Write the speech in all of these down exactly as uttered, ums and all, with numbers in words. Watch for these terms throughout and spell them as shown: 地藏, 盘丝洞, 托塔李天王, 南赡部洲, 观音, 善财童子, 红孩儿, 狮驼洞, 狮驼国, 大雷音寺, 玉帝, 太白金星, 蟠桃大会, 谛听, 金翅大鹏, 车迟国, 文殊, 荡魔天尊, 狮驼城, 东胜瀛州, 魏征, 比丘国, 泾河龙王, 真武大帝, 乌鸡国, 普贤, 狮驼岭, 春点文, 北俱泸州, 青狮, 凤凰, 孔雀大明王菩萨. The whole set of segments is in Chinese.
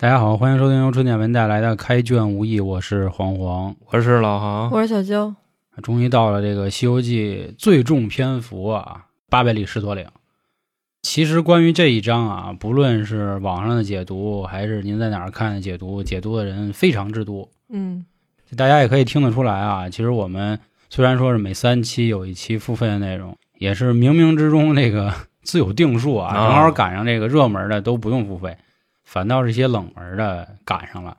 大家好，欢迎收听由春点文带来的开卷无益，我是黄黄，我是老航，我是小娇。终于到了这个西游记最重篇幅啊，八百里石驼岭。其实关于这一章啊，不论是网上的解读还是您在哪儿看的解读，解读的人非常之多。嗯，大家也可以听得出来啊，其实我们虽然说是每三期有一期付费的内容，也是冥冥之中这个自有定数啊，正好赶上这个热门的都不用付费，反倒是一些冷门的赶上了。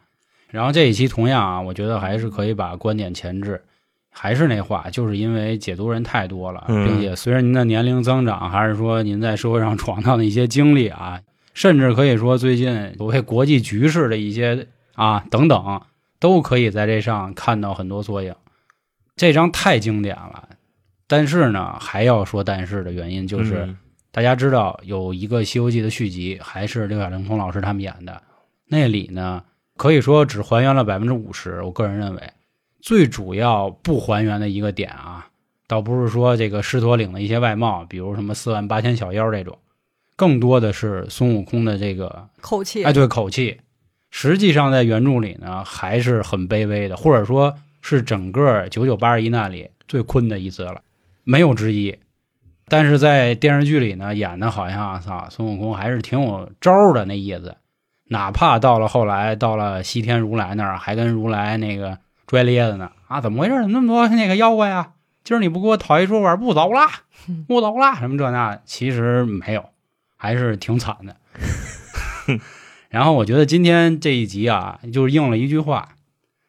然后这一期同样啊，我觉得还是可以把观点前置。还是那话，就是因为解读人太多了，并且随着您的年龄增长，还是说您在社会上闯荡的一些经历啊，甚至可以说最近所谓国际局势的一些啊等等，都可以在这上看到很多缩影。这章太经典了，但是呢，还要说但是的原因就是，嗯、大家知道有一个《西游记》的续集，还是六小龄童老师他们演的，那里呢可以说只还原了 百分之五十， 我个人认为。最主要不还原的一个点啊，倒不是说这个狮驼岭的一些外貌，比如什么四万八千小妖这种，更多的是孙悟空的这个口气。哎，对，口气。实际上在原著里呢，还是很卑微的，或者说是整个九九八十一那里最困的一次了，没有之一。但是在电视剧里呢，演的好像啊，孙悟空还是挺有招的那意思，哪怕到了后来，到了西天如来那儿，还跟如来那个拽咧子呢啊，怎么回事？怎么那么多那个妖怪呀？今儿你不给我讨一说法，不走了，不走了，什么这那？其实没有，还是挺惨的。然后我觉得今天这一集啊，就是应了一句话：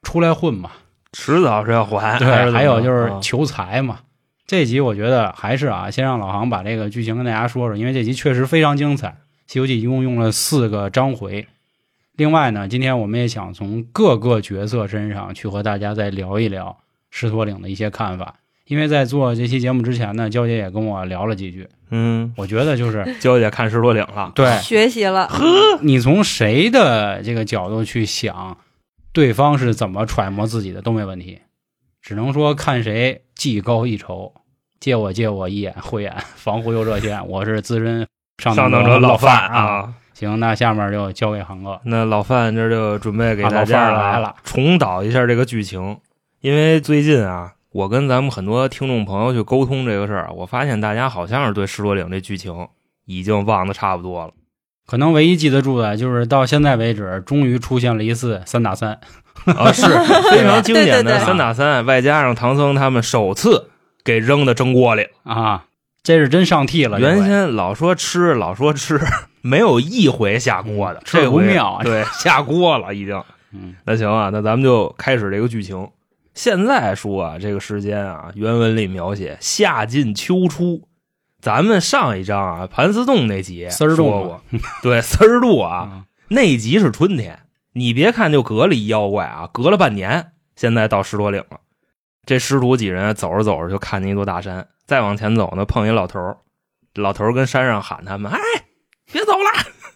出来混嘛，迟早是要还。对，还有就是求财嘛。哦、这集我觉得还是啊，先让老航把这个剧情跟大家说说，因为这集确实非常精彩。《西游记》一共用了四个章回。另外呢，今天我们也想从各个角色身上去和大家再聊一聊狮驼岭的一些看法，因为在做这期节目之前呢，娇姐也跟我聊了几句。嗯，我觉得就是娇姐看狮驼岭了，对，学习了。呵，你从谁的这个角度去想，对方是怎么揣摩自己的都没问题，只能说看谁技高一筹。借我借我一眼慧眼，防忽悠热线，我是资深上当者老范啊。行，那下面就交给航哥。那老范这就准备给大家来了重导一下这个剧情，因为最近啊，我跟咱们很多听众朋友去沟通这个事儿，我发现大家好像是对狮驼岭这剧情已经忘得差不多了，可能唯一记得住的就是到现在为止，终于出现了一次三打三啊，是非常经典的三打三，外加上唐僧他们首次给扔的蒸锅里啊。这是真上屉了，原先老说吃老说吃，没有一回下锅的，这不妙啊！对，下锅了已经。嗯，那行啊，那咱们就开始这个剧情。现在说啊，这个时间啊，原文里描写夏尽秋初。咱们上一章啊，盘丝洞那集说过，对，丝儿度啊，那集是春天。你别看就隔了一妖怪啊，隔了半年，现在到狮驼岭了。这师徒几人走着走着就看见一座大山，再往前走呢，碰一老头，老头跟山上喊他们：“哎，别走了，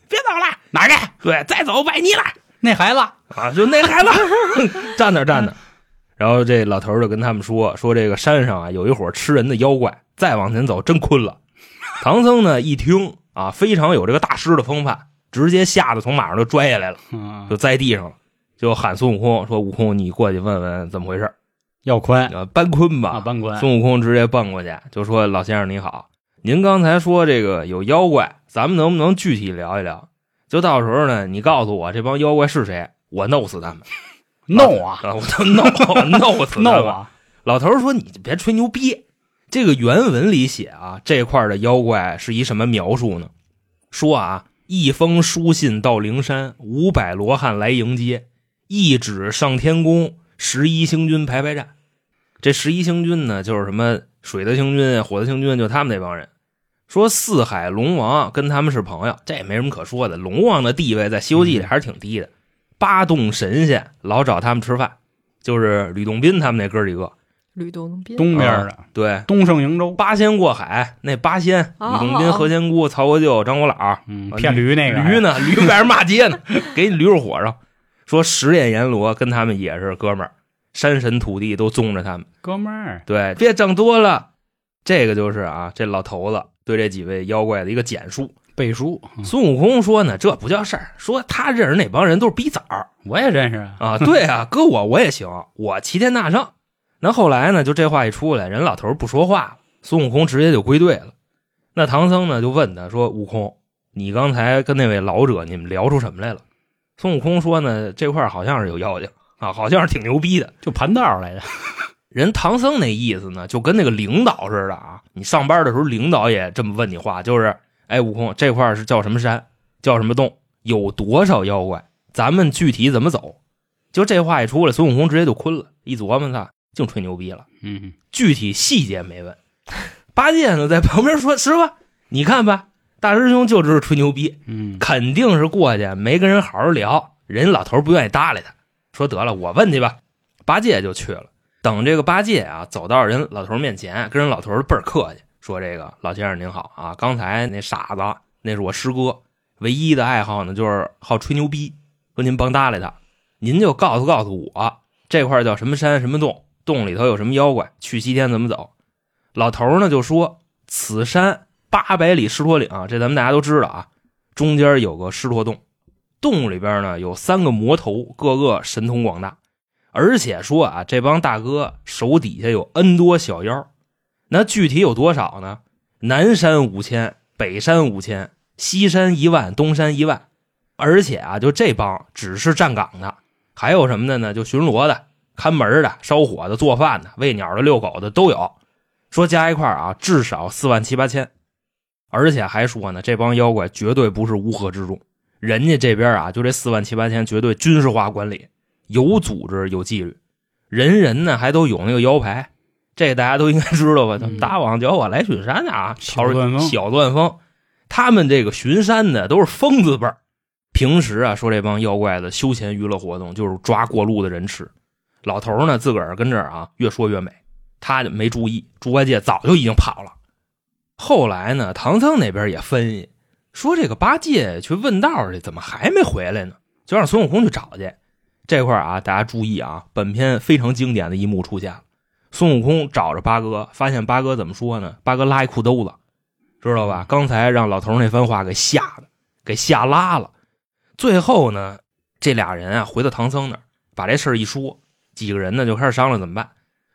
别走了，哪儿去？对，再走崴泥了。”那孩子啊，就那孩子，站那站那。然后这老头就跟他们说：“说这个山上啊，有一伙吃人的妖怪，再往前走真困了。”唐僧呢一听啊，非常有这个大师的风范，直接吓得从马上就拽下来了，就栽地上了，就喊孙悟空说：“悟空，你过去问问怎么回事。”要宽呃搬坤吧，啊、搬坤。孙悟空直接奔过去就说：“老先生你好，您刚才说这个有妖怪，咱们能不能具体聊一聊？就到时候呢，你告诉我这帮妖怪是谁，我弄死他们。”弄啊，我弄弄死弄啊！老头说：“你别吹牛逼。”这个原文里写啊，这块的妖怪是一什么描述呢？说啊，一封书信到灵山，五百罗汉来迎接，一指上天宫。十一星君排排站，这十一星君呢，就是什么水的星君、火的星君，就他们那帮人。说四海龙王跟他们是朋友，这也没什么可说的。龙王的地位在《西游记》里还是挺低的。嗯、八洞神仙老找他们吃饭，就是吕洞宾他们那哥几个。吕洞宾东边的、啊，对，东胜瀛州八仙过海那八仙，吕洞宾、何仙姑、曹国舅、张果老，嗯，骗驴那个驴呢，驴外边骂街呢，给你驴肉火烧。说十殿阎罗跟他们也是哥们儿，山神土地都纵着他们哥们儿，对，别整多了。这个就是啊，这老头子对这几位妖怪的一个简述，背书。嗯、孙悟空说呢，这不叫事儿，说他认识那帮人都是逼崽儿，我也认识啊。对啊，搁我我也行，我齐天大圣。那后来呢，就这话一出来，人老头不说话了，孙悟空直接就归队了。那唐僧呢就问他说：“悟空，你刚才跟那位老者你们聊出什么来了？”孙悟空说呢，这块好像是有妖精啊，好像是挺牛逼的，就盘道来的。人唐僧那意思呢，就跟那个领导似的啊。你上班的时候，领导也这么问你话，就是：“哎，悟空，这块是叫什么山，叫什么洞，有多少妖怪？咱们具体怎么走？”就这话一出来，孙悟空直接就困了，一琢磨他净吹牛逼了。嗯，具体细节没问。八戒呢在旁边说：“师傅，你看吧，大师兄就知道吹牛逼，嗯，肯定是过去没跟人好好聊，人老头不愿意搭理他，说得了，我问去吧。”八戒就去了。等这个八戒啊走到人老头面前，跟人老头倍儿客气，说这个老先生您好啊，刚才那傻子那是我师哥，唯一的爱好呢就是好吹牛逼，说您甭搭理他，您就告诉告诉我这块叫什么山什么洞，洞里头有什么妖怪，去西天怎么走。老头呢就说，此山八百里狮驼岭、啊、这咱们大家都知道啊，中间有个狮驼洞，洞里边呢有三个魔头，各个神通广大。而且说啊，这帮大哥手底下有 N 多小妖，那具体有多少呢？南山五千，北山五千，西山一万，东山一万。而且啊，就这帮只是站岗的，还有什么的呢？就巡逻的、看门的、烧火的、做饭的、喂鸟的、遛狗的都有。说加一块啊，至少四万七八千。而且还说呢，这帮妖怪绝对不是乌合之众，人家这边啊，就这四万七八千绝对军事化管理。有组织有纪律，人人呢还都有那个腰牌，这大家都应该知道吧？嗯、打网脚我来巡山啊，小段风，小段风，他们这个巡山的都是疯子辈儿。平时啊，说这帮妖怪的休闲娱乐活动就是抓过路的人吃。老头呢自个儿跟这儿啊越说越美，他就没注意，猪八戒早就已经跑了。后来呢，唐僧那边也分析说，这个八戒去问道去，怎么还没回来呢？就让孙悟空去找去。这块啊，大家注意啊，本片非常经典的一幕出现了。孙悟空找着八哥，发现八哥怎么说呢？八哥拉一裤兜子，知道吧？刚才让老头那番话给吓的，给吓拉了。最后呢，这俩人啊回到唐僧那儿，把这事儿一说，几个人呢就开始商量怎么办。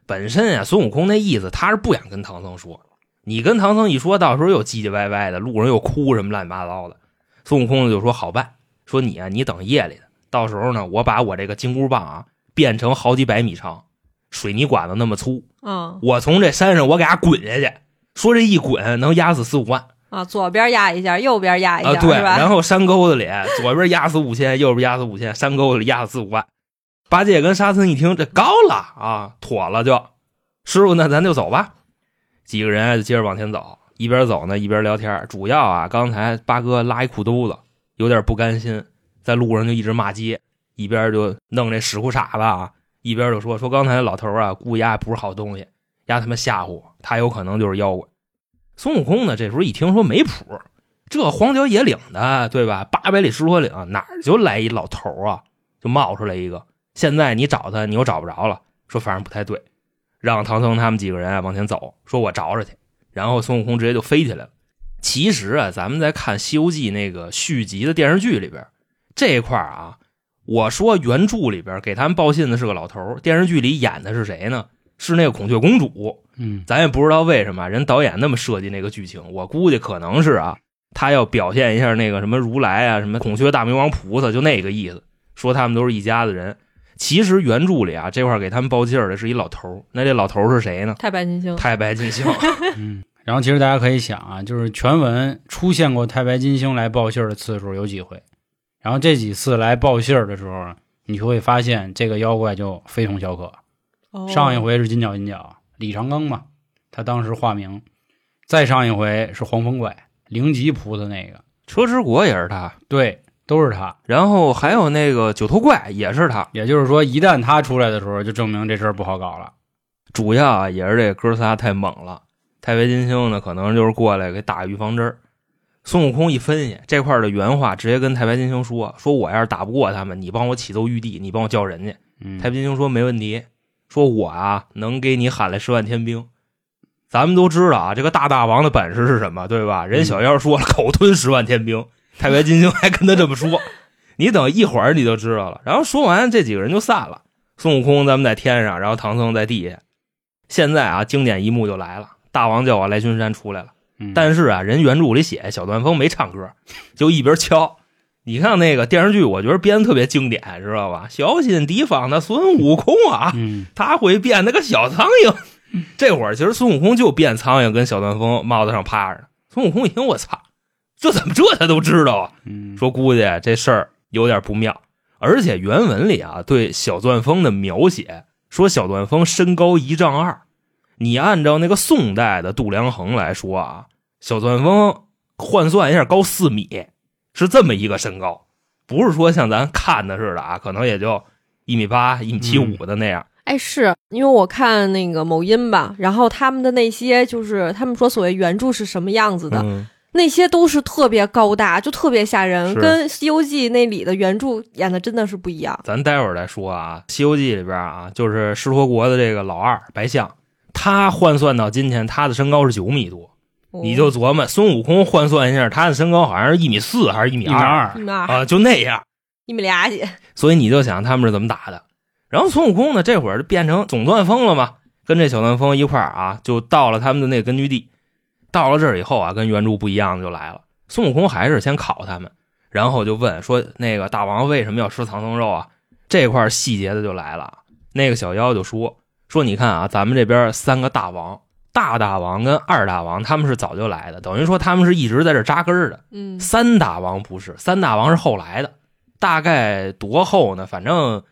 本身啊，孙悟空那意思他是不想跟唐僧说，你跟唐僧一说，到时候又唧唧歪歪的，路上又哭什么乱七八糟的。孙悟空就说好办，说你啊，你等夜里的。到时候呢，我把我这个金箍棒啊变成好几百米长，水泥管子那么粗啊、嗯！我从这山上我给它滚下去，说这一滚能压死四五万啊！左边压一下，右边压一下，啊、对是吧？然后山沟子里，左边压死五千，右边压死五千，山沟子里压死四五万。八戒跟沙僧一听这高了啊，妥了就，就师傅那咱就走吧。几个人就接着往前走，一边走呢一边聊天。主要啊，刚才八哥拉一裤兜子，有点不甘心。在路上就一直骂街，一边就弄这屎裤衩子啊，一边就说说刚才老头啊，估计丫不是好东西，丫他妈吓唬我，他有可能就是妖怪。孙悟空呢，这时候一听说没谱，这荒郊野岭的，对吧？八百里狮驼岭哪儿就来一老头啊？就冒出来一个，现在你找他，你又找不着了，说反正不太对，让唐僧他们几个人啊往前走，说我找着去。然后孙悟空直接就飞起来了。其实啊，咱们在看《西游记》那个续集的电视剧里边。这一块啊，我说原著里边给他们报信的是个老头，电视剧里演的是谁呢？是那个孔雀公主。嗯，咱也不知道为什么人导演那么设计那个剧情，我估计可能是啊，他要表现一下那个什么如来啊，什么孔雀大明王菩萨，就那个意思，说他们都是一家子人。其实原著里啊，这块给他们报信的是一老头，那这老头是谁呢？太白金星。太白金星。嗯，然后其实大家可以想啊，就是全文出现过太白金星来报信的次数有几回。然后这几次来报信儿的时候，你就会发现这个妖怪就非同小可。上一回是金角银角李长庚嘛，他当时化名；再上一回是黄风怪灵吉菩萨那个，车迟国也是他，对，都是他。然后还有那个九头怪也是他。也就是说，一旦他出来的时候，就证明这事儿不好搞了。主要啊，也是这哥仨太猛了。太白金星呢，可能就是过来给打预防针儿。孙悟空一分析这块的原话，直接跟太白金星说：“说我要是打不过他们，你帮我起奏玉帝，你帮我叫人家。嗯”太白金星说：“没问题。”说：“我啊，能给你喊来十万天兵。”咱们都知道啊，这个大大王的本事是什么，对吧？人小妖说了，口吞十万天兵，太白金星还跟他这么说。你等一会儿你就知道了。然后说完，这几个人就散了。孙悟空咱们在天上，然后唐僧在地下。现在啊，经典一幕就来了，大王叫我来巡山出来了。但是啊，人原著里写小段风没唱歌，就一边敲。你看那个电视剧，我觉得编得特别经典，知道吧？小心敌防的孙悟空啊，他会变那个小苍蝇。这会儿其实孙悟空就变苍蝇，跟小段风帽子上趴着。孙悟空一听，我操，这怎么这他都知道啊？说估计这事儿有点不妙。而且原文里啊，对小段风的描写说小段风身高一丈二。你按照那个宋代的度量衡来说啊，小段风换算一下高四米，是这么一个身高，不是说像咱看的似的啊，可能也就一米八、一米七五的那样。嗯哎，是因为我看那个某音吧，然后他们的那些就是他们说所谓原著是什么样子的、嗯、那些都是特别高大，就特别吓人，跟西游记那里的原著演的真的是不一样。咱待会儿来说啊，西游记里边啊，就是狮驼国的这个老二白象，他换算到今天他的身高是九米多、哦、你就琢磨孙悟空换算一下他的身高好像是一米四还是一米二啊，就那样一米俩几，所以你就想他们是怎么打的。然后孙悟空呢，这会儿就变成总段风了嘛，跟这小段风一块儿啊，就到了他们的那个根据地。到了这儿以后啊，跟原著不一样的就来了。孙悟空还是先考他们，然后就问说那个大王为什么要吃唐僧肉啊？这块细节的就来了。那个小妖就说说你看啊，咱们这边三个大王，大大王跟二大王他们是早就来的，等于说他们是一直在这扎根儿的。嗯，三大王不是，三大王是后来的，大概多后呢？反正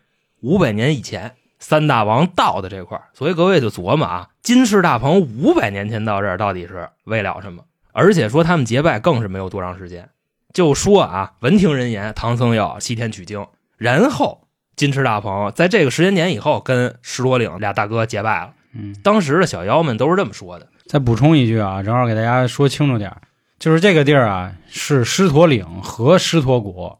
五百年以前三大王到的这块，所以各位就琢磨啊，金翅大鹏五百年前到这儿到底是为了什么？而且说他们结拜更是没有多长时间。就说啊，闻听人言，唐僧要西天取经，然后金翅大鹏在这个时间点以后跟狮驼岭俩大哥结拜了。嗯，当时的小妖们都是这么说的。再补充一句啊，正好给大家说清楚点，就是这个地儿啊是狮驼岭和狮驼国。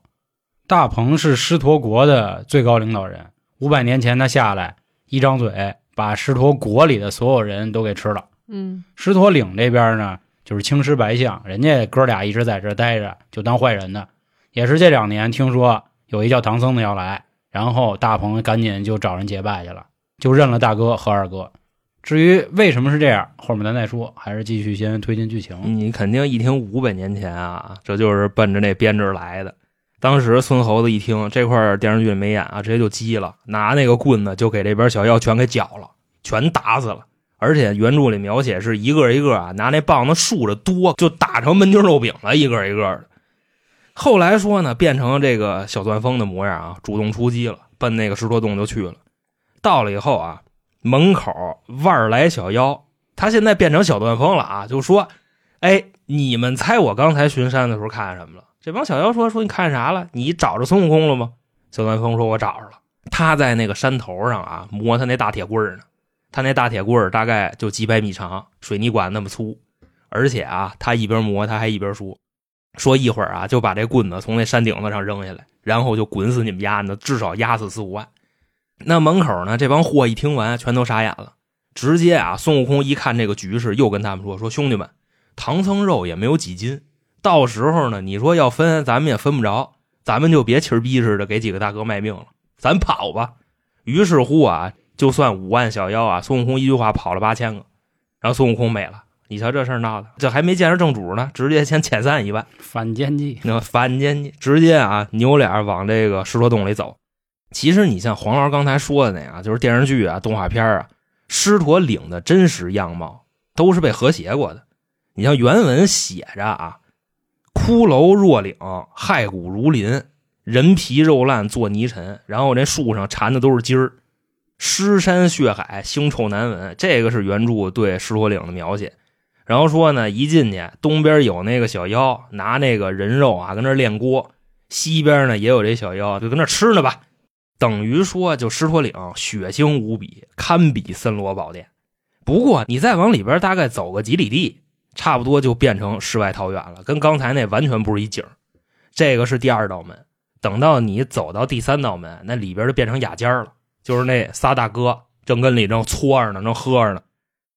大鹏是狮驼国的最高领导人，五百年前他下来一张嘴把狮驼国里的所有人都给吃了。嗯，狮驼岭这边呢就是青狮白象，人家哥俩一直在这待着就当坏人的，也是这两年听说有一叫唐僧的要来，然后大鹏赶紧就找人结拜去了，就认了大哥和二哥。至于为什么是这样，后面咱再说，还是继续先推进剧情。你肯定一听五百年前啊，这就是奔着那编制来的。当时孙猴子一听这块电视剧没演啊，直接就急了，拿那个棍子就给这边小妖全给绞了，全打死了。而且原著里描写是一个一个啊，拿那棒子竖着多，就打成焖鸡肉饼了，一个一个的。后来说呢，变成这个小钻风的模样啊，主动出击了，奔那个石头洞就去了。到了以后啊，门口腕来小妖，他现在变成小钻风了啊，就说：“哎，你们猜我刚才巡山的时候看什么了？”这帮小妖说说你看啥了？你找着孙悟空了吗？小段风说我找着了，他在那个山头上啊磨他那大铁棍呢。他那大铁棍大概就几百米长，水泥管那么粗，而且啊他一边磨他还一边说说一会儿啊就把这棍子从那山顶子上扔下来，然后就滚死你们家呢，至少压死四五万。那门口呢这帮货一听完全都傻眼了，直接啊孙悟空一看这个局势又跟他们说说兄弟们，唐僧肉也没有几斤，到时候呢你说要分咱们也分不着，咱们就别气儿逼似的给几个大哥卖命了，咱跑吧。于是乎啊就算五万小妖啊，孙悟空一句话跑了八千个，然后孙悟空没了。你瞧这事儿闹的，这还没见着正主呢，直接先遣散一万，反间计，那反间计直接啊扭脸往这个狮驼洞里走。其实你像黄老刚才说的那样，就是电视剧啊动画片啊狮驼岭的真实样貌都是被和谐过的。你像原文写着啊，骷髅若岭，骸骨如林，人皮肉烂做泥尘，然后这树上缠的都是筋儿，尸山血海，腥臭难闻。这个是原著对狮驼岭的描写。然后说呢，一进去东边有那个小妖拿那个人肉啊跟那炼锅，西边呢也有这小妖就跟那吃呢吧，等于说就狮驼岭血腥无比，堪比森罗宝殿。不过你再往里边大概走个几里地，差不多就变成世外桃源了，跟刚才那完全不是一景。这个是第二道门，等到你走到第三道门，那里边就变成雅间了，就是那仨大哥正跟里正搓着呢，正喝着呢。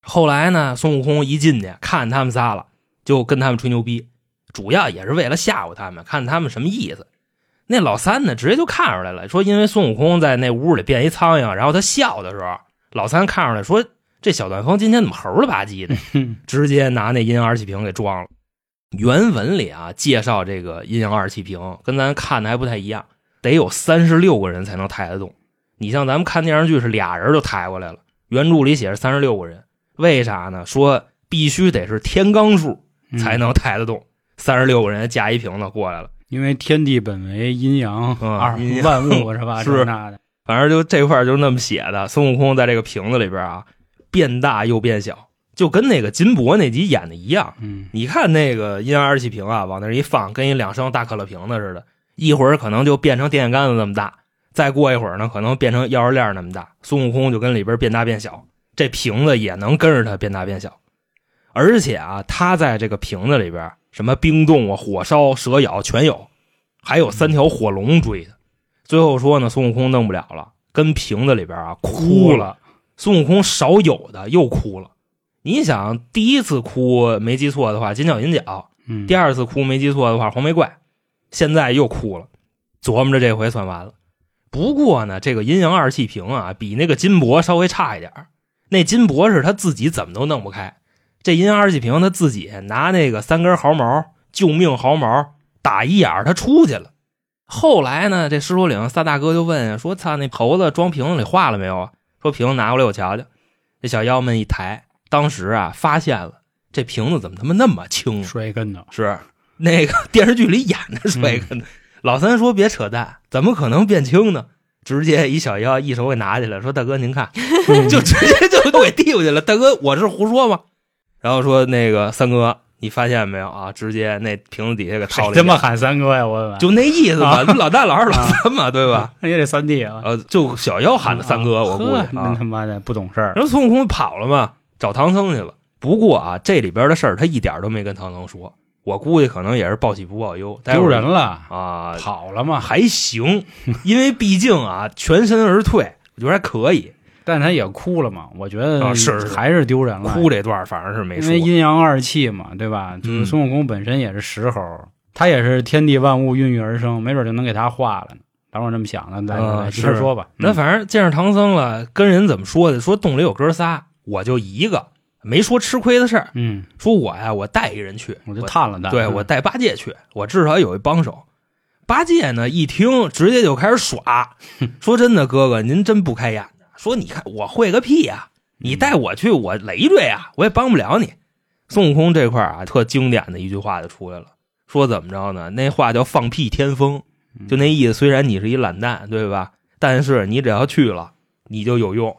后来呢，孙悟空一进去看他们仨了，就跟他们吹牛逼，主要也是为了吓唬他们，看他们什么意思。那老三呢，直接就看出来了，说因为孙悟空在那屋里变一苍蝇，然后他笑的时候，老三看出来说这小段风今天怎么猴了吧唧的，直接拿那阴阳二气瓶给装了。原文里啊介绍这个阴阳二气瓶跟咱看的还不太一样，得有三十六个人才能抬得动。你像咱们看电视剧是俩人就抬过来了，原著里写是三十六个人，为啥呢？说必须得是天罡数才能抬得动、嗯、三十六个人加一瓶子过来了，因为天地本为阴阳、嗯、二万物是吧，是那的，反正就这块就那么写的。孙悟空在这个瓶子里边啊变大又变小，就跟那个金箔那集演的一样。嗯，你看那个阴阳二气瓶啊，往那一放，跟一两升大可乐瓶子似的，一会儿可能就变成电线杆子那么大，再过一会儿呢，可能变成钥匙链那么大。孙悟空就跟里边变大变小，这瓶子也能跟着它变大变小。而且啊，它在这个瓶子里边，什么冰冻啊、火烧、蛇咬全有，还有三条火龙追的。最后说呢，孙悟空弄不了了，跟瓶子里边啊哭了。孙悟空少有的又哭了。你想第一次哭没记错的话金角银角，第二次哭没记错的话黄眉怪，现在又哭了，琢磨着这回算完了。不过呢，这个阴阳二气瓶啊比那个金箔稍微差一点，那金箔是他自己怎么都弄不开，这阴阳二气瓶他自己拿那个三根毫毛救命毫毛打一眼他出去了。后来呢，这狮驼岭仨大哥就问说，他那猴子装瓶里化了没有啊？说瓶拿过来我瞧瞧。这小妖们一抬，当时啊，发现了这瓶子怎么他妈那么轻，摔跟头，是那个电视剧里演的摔跟头、嗯。老三说别扯淡，怎么可能变轻呢？直接一小妖一手给拿起来，说大哥您看，就直接就给递过去了。大哥我是胡说吗？然后说那个三哥你发现没有啊？直接那瓶子底下给掏了一下。这么喊三哥呀？我就那意思吧，啊、老大老二老三嘛，啊、对吧？也得三弟啊。呃，就小妖喊的三哥，啊、我估计那他妈的不懂事儿。然后孙悟空跑了嘛。找唐僧去了，不过啊，这里边的事儿他一点都没跟唐僧说，我估计可能也是报喜不报忧，丢人了啊，跑了嘛，还行，因为毕竟啊，全身而退，我觉得还可以，但他也哭了嘛，我觉得、啊、是还是丢人了，哭这段反正是没说，因为阴阳二气嘛，对吧？就是孙悟空本身也是石猴，嗯、他也是天地万物孕育而生，没准就能给他化了呢。当我这么想的，咱咱接着说吧。那、嗯、反正见着唐僧了，跟人怎么说的？说洞里有哥仨。我就一个，没说吃亏的事儿。嗯，说我呀，我带一人去，我就探了探。对，我带八戒去，我至少有一帮手。八戒呢，一听直接就开始耍，说真的，哥哥您真不开眼。说你看我会个屁呀、啊！你带我去，我累赘啊，我也帮不了你。孙悟空这块啊，特经典的一句话就出来了，说怎么着呢？那话叫放屁天风，就那意思。虽然你是一懒蛋，对吧？但是你只要去了。你就有用，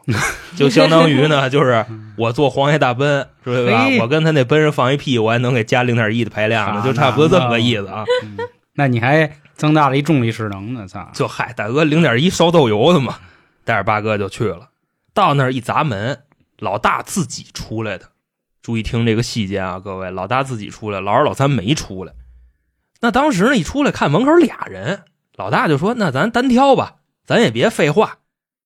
就相当于呢，就是我坐黄爷大奔，是吧？我跟他那奔上放一屁，我还能给加零点一的排量呢，就差不多这么个意思啊。嗯、那你还增大了一重力势能呢，操！就嗨，大哥零点一烧豆油的嘛。带着八哥就去了，到那儿一砸门，老大自己出来的。注意听这个细节啊，各位，老大自己出来，老二老三没出来。那当时呢，一出来看门口俩人，老大就说：“那咱单挑吧，咱也别废话。”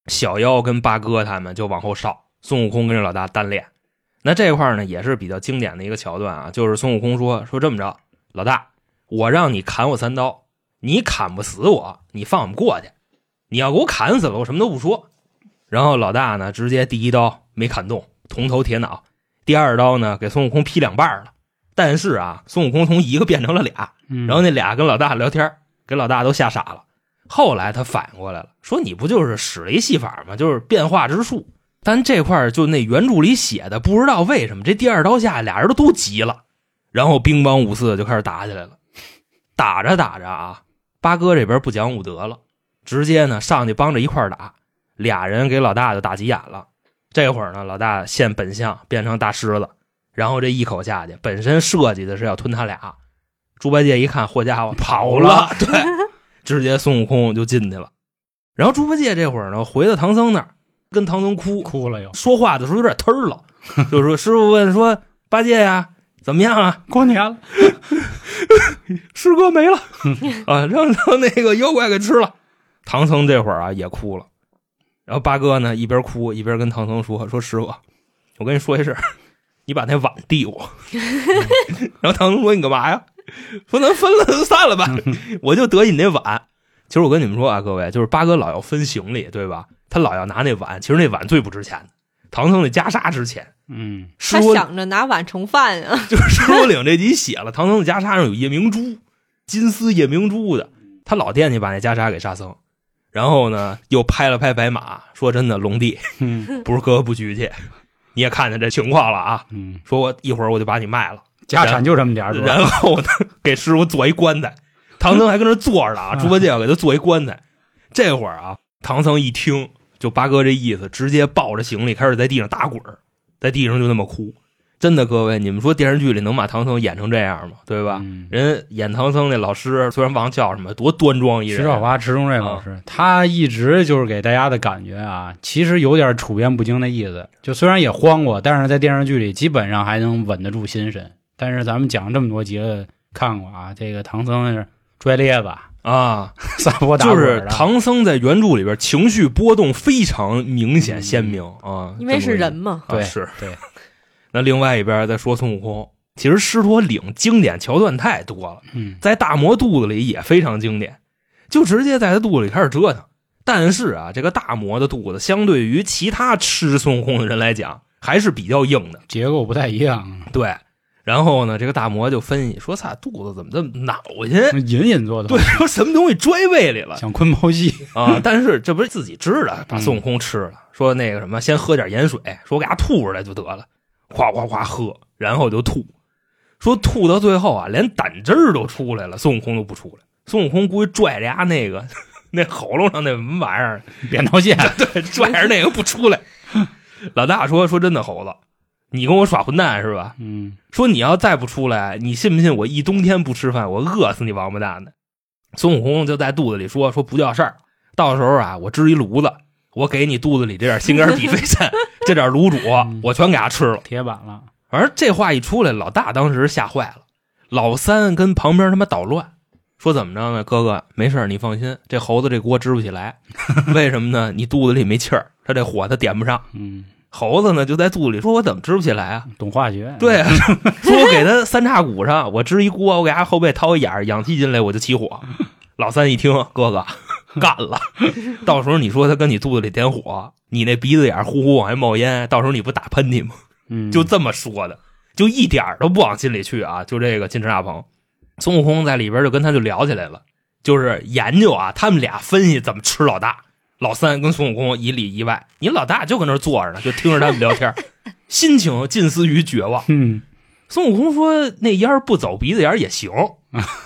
小妖跟八哥他们就往后稍，孙悟空跟着老大单练。那这块呢也是比较经典的一个桥段啊，就是孙悟空说说这么着，老大，我让你砍我三刀，你砍不死我，你放我们过去。你要给我砍死了，我什么都不说。然后老大呢，直接第一刀没砍动，铜头铁脑；第二刀呢，给孙悟空劈两半了。但是啊，孙悟空从一个变成了俩，然后那俩跟老大聊天，给老大都吓傻了。后来他反过来了，说你不就是使了一戏法吗？就是变化之术。但这块就那原著里写的，不知道为什么这第二刀下俩人都急了，然后兵帮五四就开始打起来了。打着打着啊，八哥这边不讲武德了，直接呢上去帮着一块打，俩人给老大就打急眼了。这会儿呢，老大现本相变成大狮子，然后这一口下去，本身设计的是要吞他俩。猪八戒一看，霍家伙跑了，对。直接孙悟空就进去了，然后猪八戒这会儿呢回到唐僧那儿，跟唐僧哭哭了又，说话的时候有点忒儿了，就说师傅问说八戒呀怎么样啊？过年了，师哥没了啊，让让那个妖怪给吃了。唐僧这会儿啊也哭了，然后八哥呢一边哭一边跟唐僧说说师傅，我跟你说一事，你把那碗递我。然后唐僧说你干嘛呀？说咱分了就散了吧。我就得你那碗。其实我跟你们说啊，各位，就是八哥老要分行李，对吧？他老要拿那碗，其实那碗最不值钱的。唐僧的袈裟值钱，嗯，他想着拿碗盛饭啊。就是《师傅领》这集写了，唐僧的袈裟上有夜明珠，金丝夜明珠的，他老惦记把那袈裟给沙僧。然后呢，又拍了拍白马，说：“真的，龙帝，不是哥哥不举气，你也看见这情况了啊。嗯，说我一会儿我就把你卖了，家产就这么点儿。然后呢，给师傅做一棺材，唐僧还跟那坐着啊，猪八戒要给他做一棺材。这会儿啊，唐僧一听就八哥这意思，直接抱着行李开始在地上打滚，在地上就那么哭。真的，各位，你们说电视剧里能把唐僧演成这样吗？对吧？嗯、人演唐僧那老师虽然忘叫什么，多端庄一人。迟小华、迟重瑞老师、嗯，他一直就是给大家的感觉啊，其实有点处变不惊的意思。就虽然也慌过，但是在电视剧里基本上还能稳得住心神。但是咱们讲这么多集了，看过啊，这个唐僧是拽咧子啊，撒泼打滚。就是唐僧在原著里边情绪波动非常明显鲜明、嗯、啊，因为是人嘛，对、啊、是，对。那另外一边再说孙悟空，其实狮驼岭经典桥段太多了，在大魔肚子里也非常经典，就直接在他肚子里开始折腾。但是啊，这个大魔的肚子相对于其他吃孙悟空的人来讲还是比较硬的，结构不太一样。对，然后呢，这个大魔就分析说：“擦，肚子怎么这么恼心，隐隐作痛。对，说什么东西拽胃里了，想坤包戏啊！但是这不是自己知道，把孙悟空吃了。说那个什么，先喝点盐水，说给他吐出来就得了。”哗哗哗喝，然后就吐，说吐到最后啊，连胆汁儿都出来了，孙悟空都不出来。孙悟空估计拽着呀那个那喉咙上那什么玩意儿扁桃腺，对，拽着那个不出来。老大说说真的，猴子，你跟我耍混蛋是吧？嗯，说你要再不出来，你信不信我一冬天不吃饭，我饿死你王八蛋的。孙悟空就在肚子里说说不叫事儿，到时候啊，我支一炉子。我给你肚子里这点心肝脾肺肾，这点卤煮我全给他吃了，铁板了。而这话一出来，老大当时吓坏了，老三跟旁边他妈捣乱，说怎么着呢？哥哥没事，你放心，这猴子这锅支不起来，为什么呢？你肚子里没气儿，他这火他点不上。嗯，猴子呢就在肚子里说：“我怎么支不起来啊？懂化学？对啊，说我给他三叉骨上，我支一锅，我给他后背掏一眼，氧气进来我就起火。”老三一听，哥哥。干了，到时候你说他跟你肚子里点火，你那鼻子眼呼呼往外冒烟，到时候你不打喷嚏吗？嗯，就这么说的，就一点都不往心里去啊！就这个金翅大鹏，孙悟空在里边就跟他就聊起来了，就是研究啊，他们俩分析怎么吃老大。老三跟孙悟空一里一外，你老大就跟那坐着呢，就听着他们聊天，心情近似于绝望。嗯，孙悟空说那烟不走鼻子眼也行，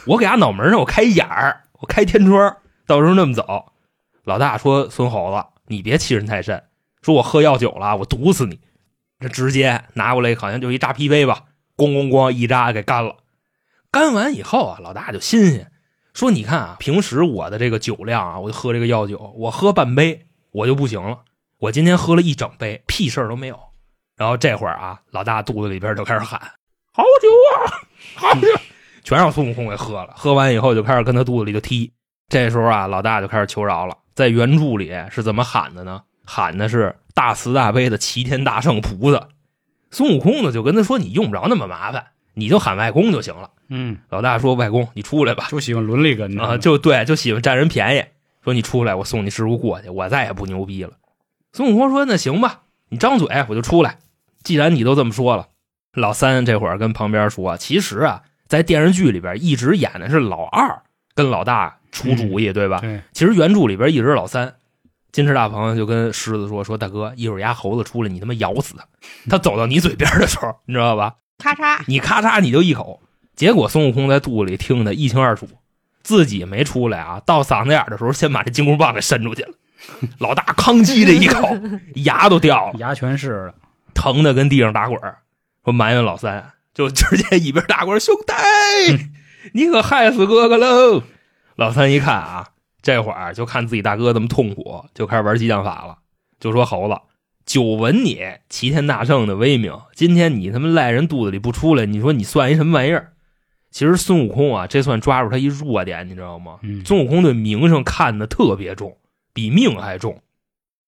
我给他脑门上我开眼儿，我开天窗。到时候那么走，老大说：“孙猴子，你别欺人太甚。说我喝药酒了，我毒死你。”这直接拿过来，好像就一扎啤杯吧，咣咣咣一扎给干了。干完以后啊，老大就新鲜，说：“你看啊，平时我的这个酒量啊，我就喝这个药酒，我喝半杯我就不行了。我今天喝了一整杯，屁事儿都没有。”然后这会儿啊，老大肚子里边就开始喊：“好酒啊，好酒！”全让孙悟空给喝了。喝完以后就开始跟他肚子里就踢。这时候啊，老大就开始求饶了。在原著里是怎么喊的呢？喊的是大慈大悲的齐天大圣菩萨。孙悟空呢就跟他说：“你用不着那么麻烦，你就喊外公就行了。”嗯，老大说：“外公，你出来吧。”就喜欢伦理跟着啊，就对，就喜欢占人便宜。说你出来，我送你师傅过去，我再也不牛逼了。孙悟空说：“那行吧，你张嘴我就出来。既然你都这么说了。”老三这会儿跟旁边说：“其实啊，在电视剧里边一直演的是老二跟老大。”出主意对吧？对，其实原著里边一直是老三。金翅大鹏就跟狮子说：“说大哥，一会儿牙猴子出来，你他妈咬死他！他走到你嘴边的时候，你知道吧？咔嚓，你咔嚓你就一口。”结果孙悟空在肚子里听得一清二楚，自己没出来啊，到嗓子眼的时候，先把这金箍棒给伸出去了。老大康叽这一口，牙都掉了，牙全是了，疼的跟地上打滚。说埋怨老三，就直接一边打滚：“兄弟，嗯、你可害死哥哥喽！”老三一看啊，这会儿就看自己大哥这么痛苦，就开始玩激将法了。就说：“猴子，久闻你齐天大圣的威名，今天你他妈赖人肚子里不出来，你说你算一什么玩意儿？”其实孙悟空啊，这算抓住他一弱点，你知道吗？嗯、孙悟空对名声看得特别重，比命还重。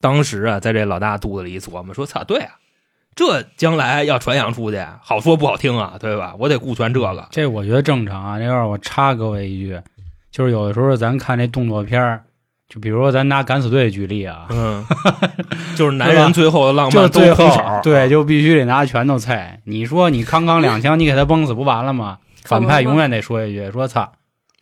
当时啊，在这老大肚子里一琢磨，说：“操，对啊，这将来要传扬出去，好说不好听啊，对吧？我得顾全这个。这我觉得正常啊。这块我插各位一句，就是有的时候咱看这动作片，就比如说咱拿敢死队举例啊，嗯，就是男人最后的浪漫都空手，对，就必须得拿拳头菜。你说你康康两枪，你给他崩死不完了吗？反派永远得说一句，说操。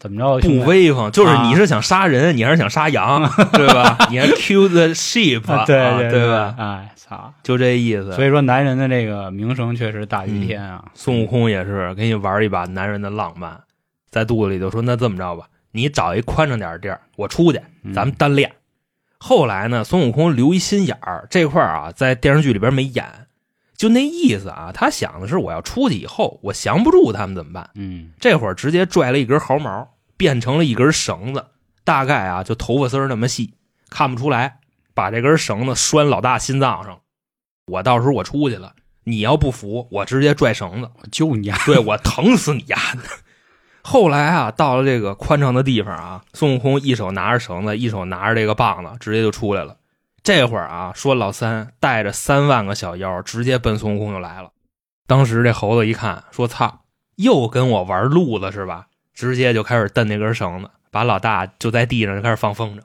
怎么着不威风？就是你是想杀人，啊、你还是想杀羊，对吧？你还 kill the sheep， 对对 对, 对吧？哎，操，就这意思。所以说，男人的这个名声确实大于天啊、嗯。孙悟空也是给你玩一把男人的浪漫，在肚子里就说：“那这么着吧，你找一宽敞点地儿，我出去，咱们单练。嗯”后来呢，孙悟空留一心眼儿这块儿啊，在电视剧里边没演，就那意思啊。他想的是，我要出去以后，我降不住他们怎么办？嗯，这会儿直接拽了一根毫毛。变成了一根绳子，大概啊就头发丝那么细，看不出来。把这根绳子拴老大心脏上，我到时候我出去了，你要不服，我直接拽绳子，我救你呀！对，我疼死你呀！后来啊，到了这个宽敞的地方啊，孙悟空一手拿着绳子，一手拿着这个棒子，直接就出来了。这会儿啊，说老三带着三万个小妖，直接奔孙悟空就来了。当时这猴子一看，说：“操，又跟我玩路子是吧？”直接就开始蹬那根绳子，把老大就在地上就开始放风筝，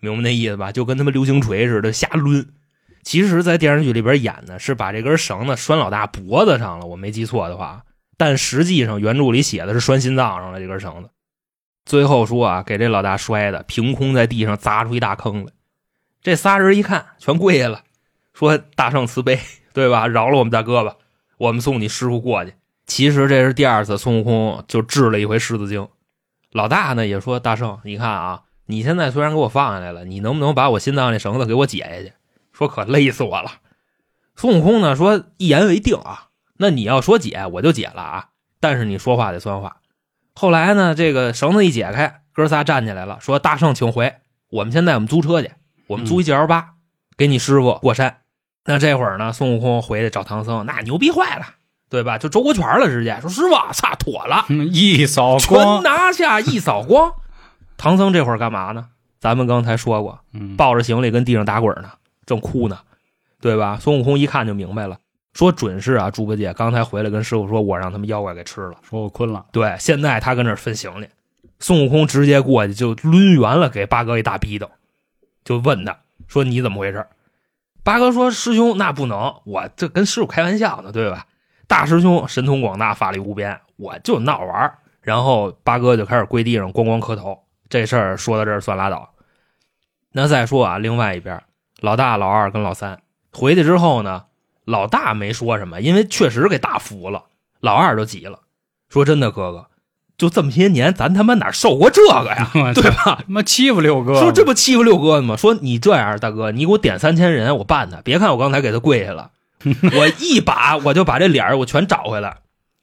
明白那意思吧？就跟他们流星锤似的瞎抡。其实，在电视剧里边演的是把这根绳子拴老大脖子上了，我没记错的话。但实际上原著里写的是拴心脏上了这根绳子。最后说啊，给这老大摔的凭空在地上砸出一大坑来。这仨人一看，全跪下了，说：“大圣慈悲，对吧？饶了我们大哥吧，我们送你师傅过去。”其实这是第二次孙悟空就治了一回狮子精。老大呢也说：“大圣，你看啊，你现在虽然给我放下来了，你能不能把我心脏那绳子给我解下去？”说：“可累死我了。”孙悟空呢说：“一言为定啊，那你要说解我就解了啊，但是你说话得算话。”后来呢这个绳子一解开，哥仨站起来了，说：“大圣请回，我们现在我们租车去，我们租一九幺八给你师傅过山。”那这会儿呢孙悟空回去找唐僧，那牛逼坏了。对吧？就周国权了，直接说：“师傅，擦妥了，嗯、一扫光，全拿下，一扫光。”唐僧这会儿干嘛呢？咱们刚才说过，抱着行李跟地上打滚呢，正哭呢，对吧？孙悟空一看就明白了，说：“准是啊，猪八戒刚才回来跟师傅说，我让他们妖怪给吃了，说我困了。对，现在他跟这分行李。”孙悟空直接过去就抡圆了，给八哥一大逼斗，就问他说：“你怎么回事？”八哥说：“师兄，那不能，我这跟师傅开玩笑呢，对吧？”大师兄神通广大，法力无边，我就闹玩。然后八哥就开始跪地上咣咣磕头，这事儿说到这儿算拉倒。那再说啊，另外一边老大老二跟老三回去之后呢，老大没说什么，因为确实给打服了。老二就急了，说：“真的哥哥，就这么些年咱他妈哪受过这个呀，对吧？他妈欺负六哥，说这不欺负六哥吗？说你这样大哥，你给我点三千人我办他，别看我刚才给他跪下了，我一把我就把这脸儿我全找回来。”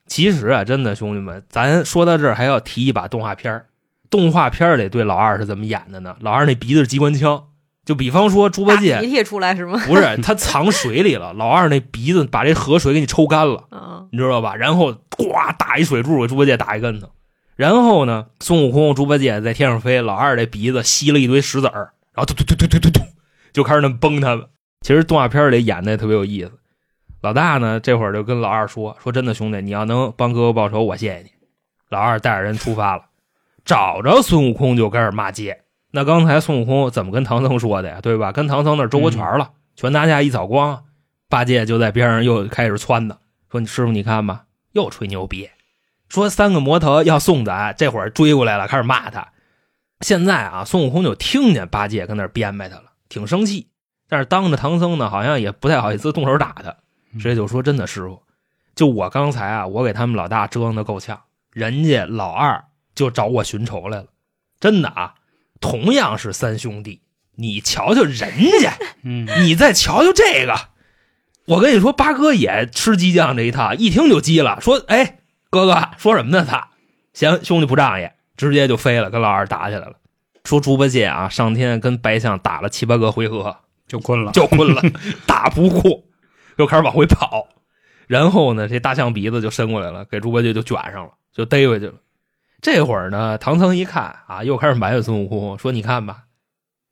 其实啊，真的兄弟们，咱说到这儿还要提一把动画片。动画片里对老二是怎么演的呢？老二那鼻子是机关枪，就比方说猪八戒鼻涕出来是吗？不是，他藏水里了，老二那鼻子把这河水给你抽干了，你知道吧？然后呱打一水柱给猪八戒打一跟头。然后呢，孙悟空、猪八戒在天上飞，老二这鼻子吸了一堆石子儿，然后突突突突突突突就开始那么崩他们。其实动画片里演的也特别有意思。老大呢，这会儿就跟老二说：“说真的，兄弟，你要能帮哥哥报仇，我谢谢你。”老二带着人出发了，找着孙悟空就开始骂街。那刚才孙悟空怎么跟唐僧说的呀？对吧？跟唐僧那周国权了，嗯、全拿下一扫光。八戒就在边上又开始撺的，说：“你师傅，你看吧，又吹牛逼，说三个魔头要送咱。”这会儿追过来了，开始骂他。现在啊，孙悟空就听见八戒跟那编排他了，挺生气。但是当着唐僧呢，好像也不太好意思动手打他。直接就说：“真的师傅，就我刚才啊，我给他们老大折腾的够呛，人家老二就找我寻仇来了。真的啊，同样是三兄弟，你瞧瞧人家，嗯，你再瞧瞧这个。”我跟你说，八哥也吃激将这一套，一听就激了，说：“哎，哥哥说什么呢？”他嫌兄弟不仗义，直接就飞了，跟老二打起来了。说猪八戒啊，上天跟白象打了七八个回合，就困了，就困了，打不过。又开始往回跑，然后呢，这大象鼻子就伸过来了，给猪八戒就卷上了，就逮回去了。这会儿呢，唐僧一看啊，又开始埋怨孙悟空，说：“你看吧，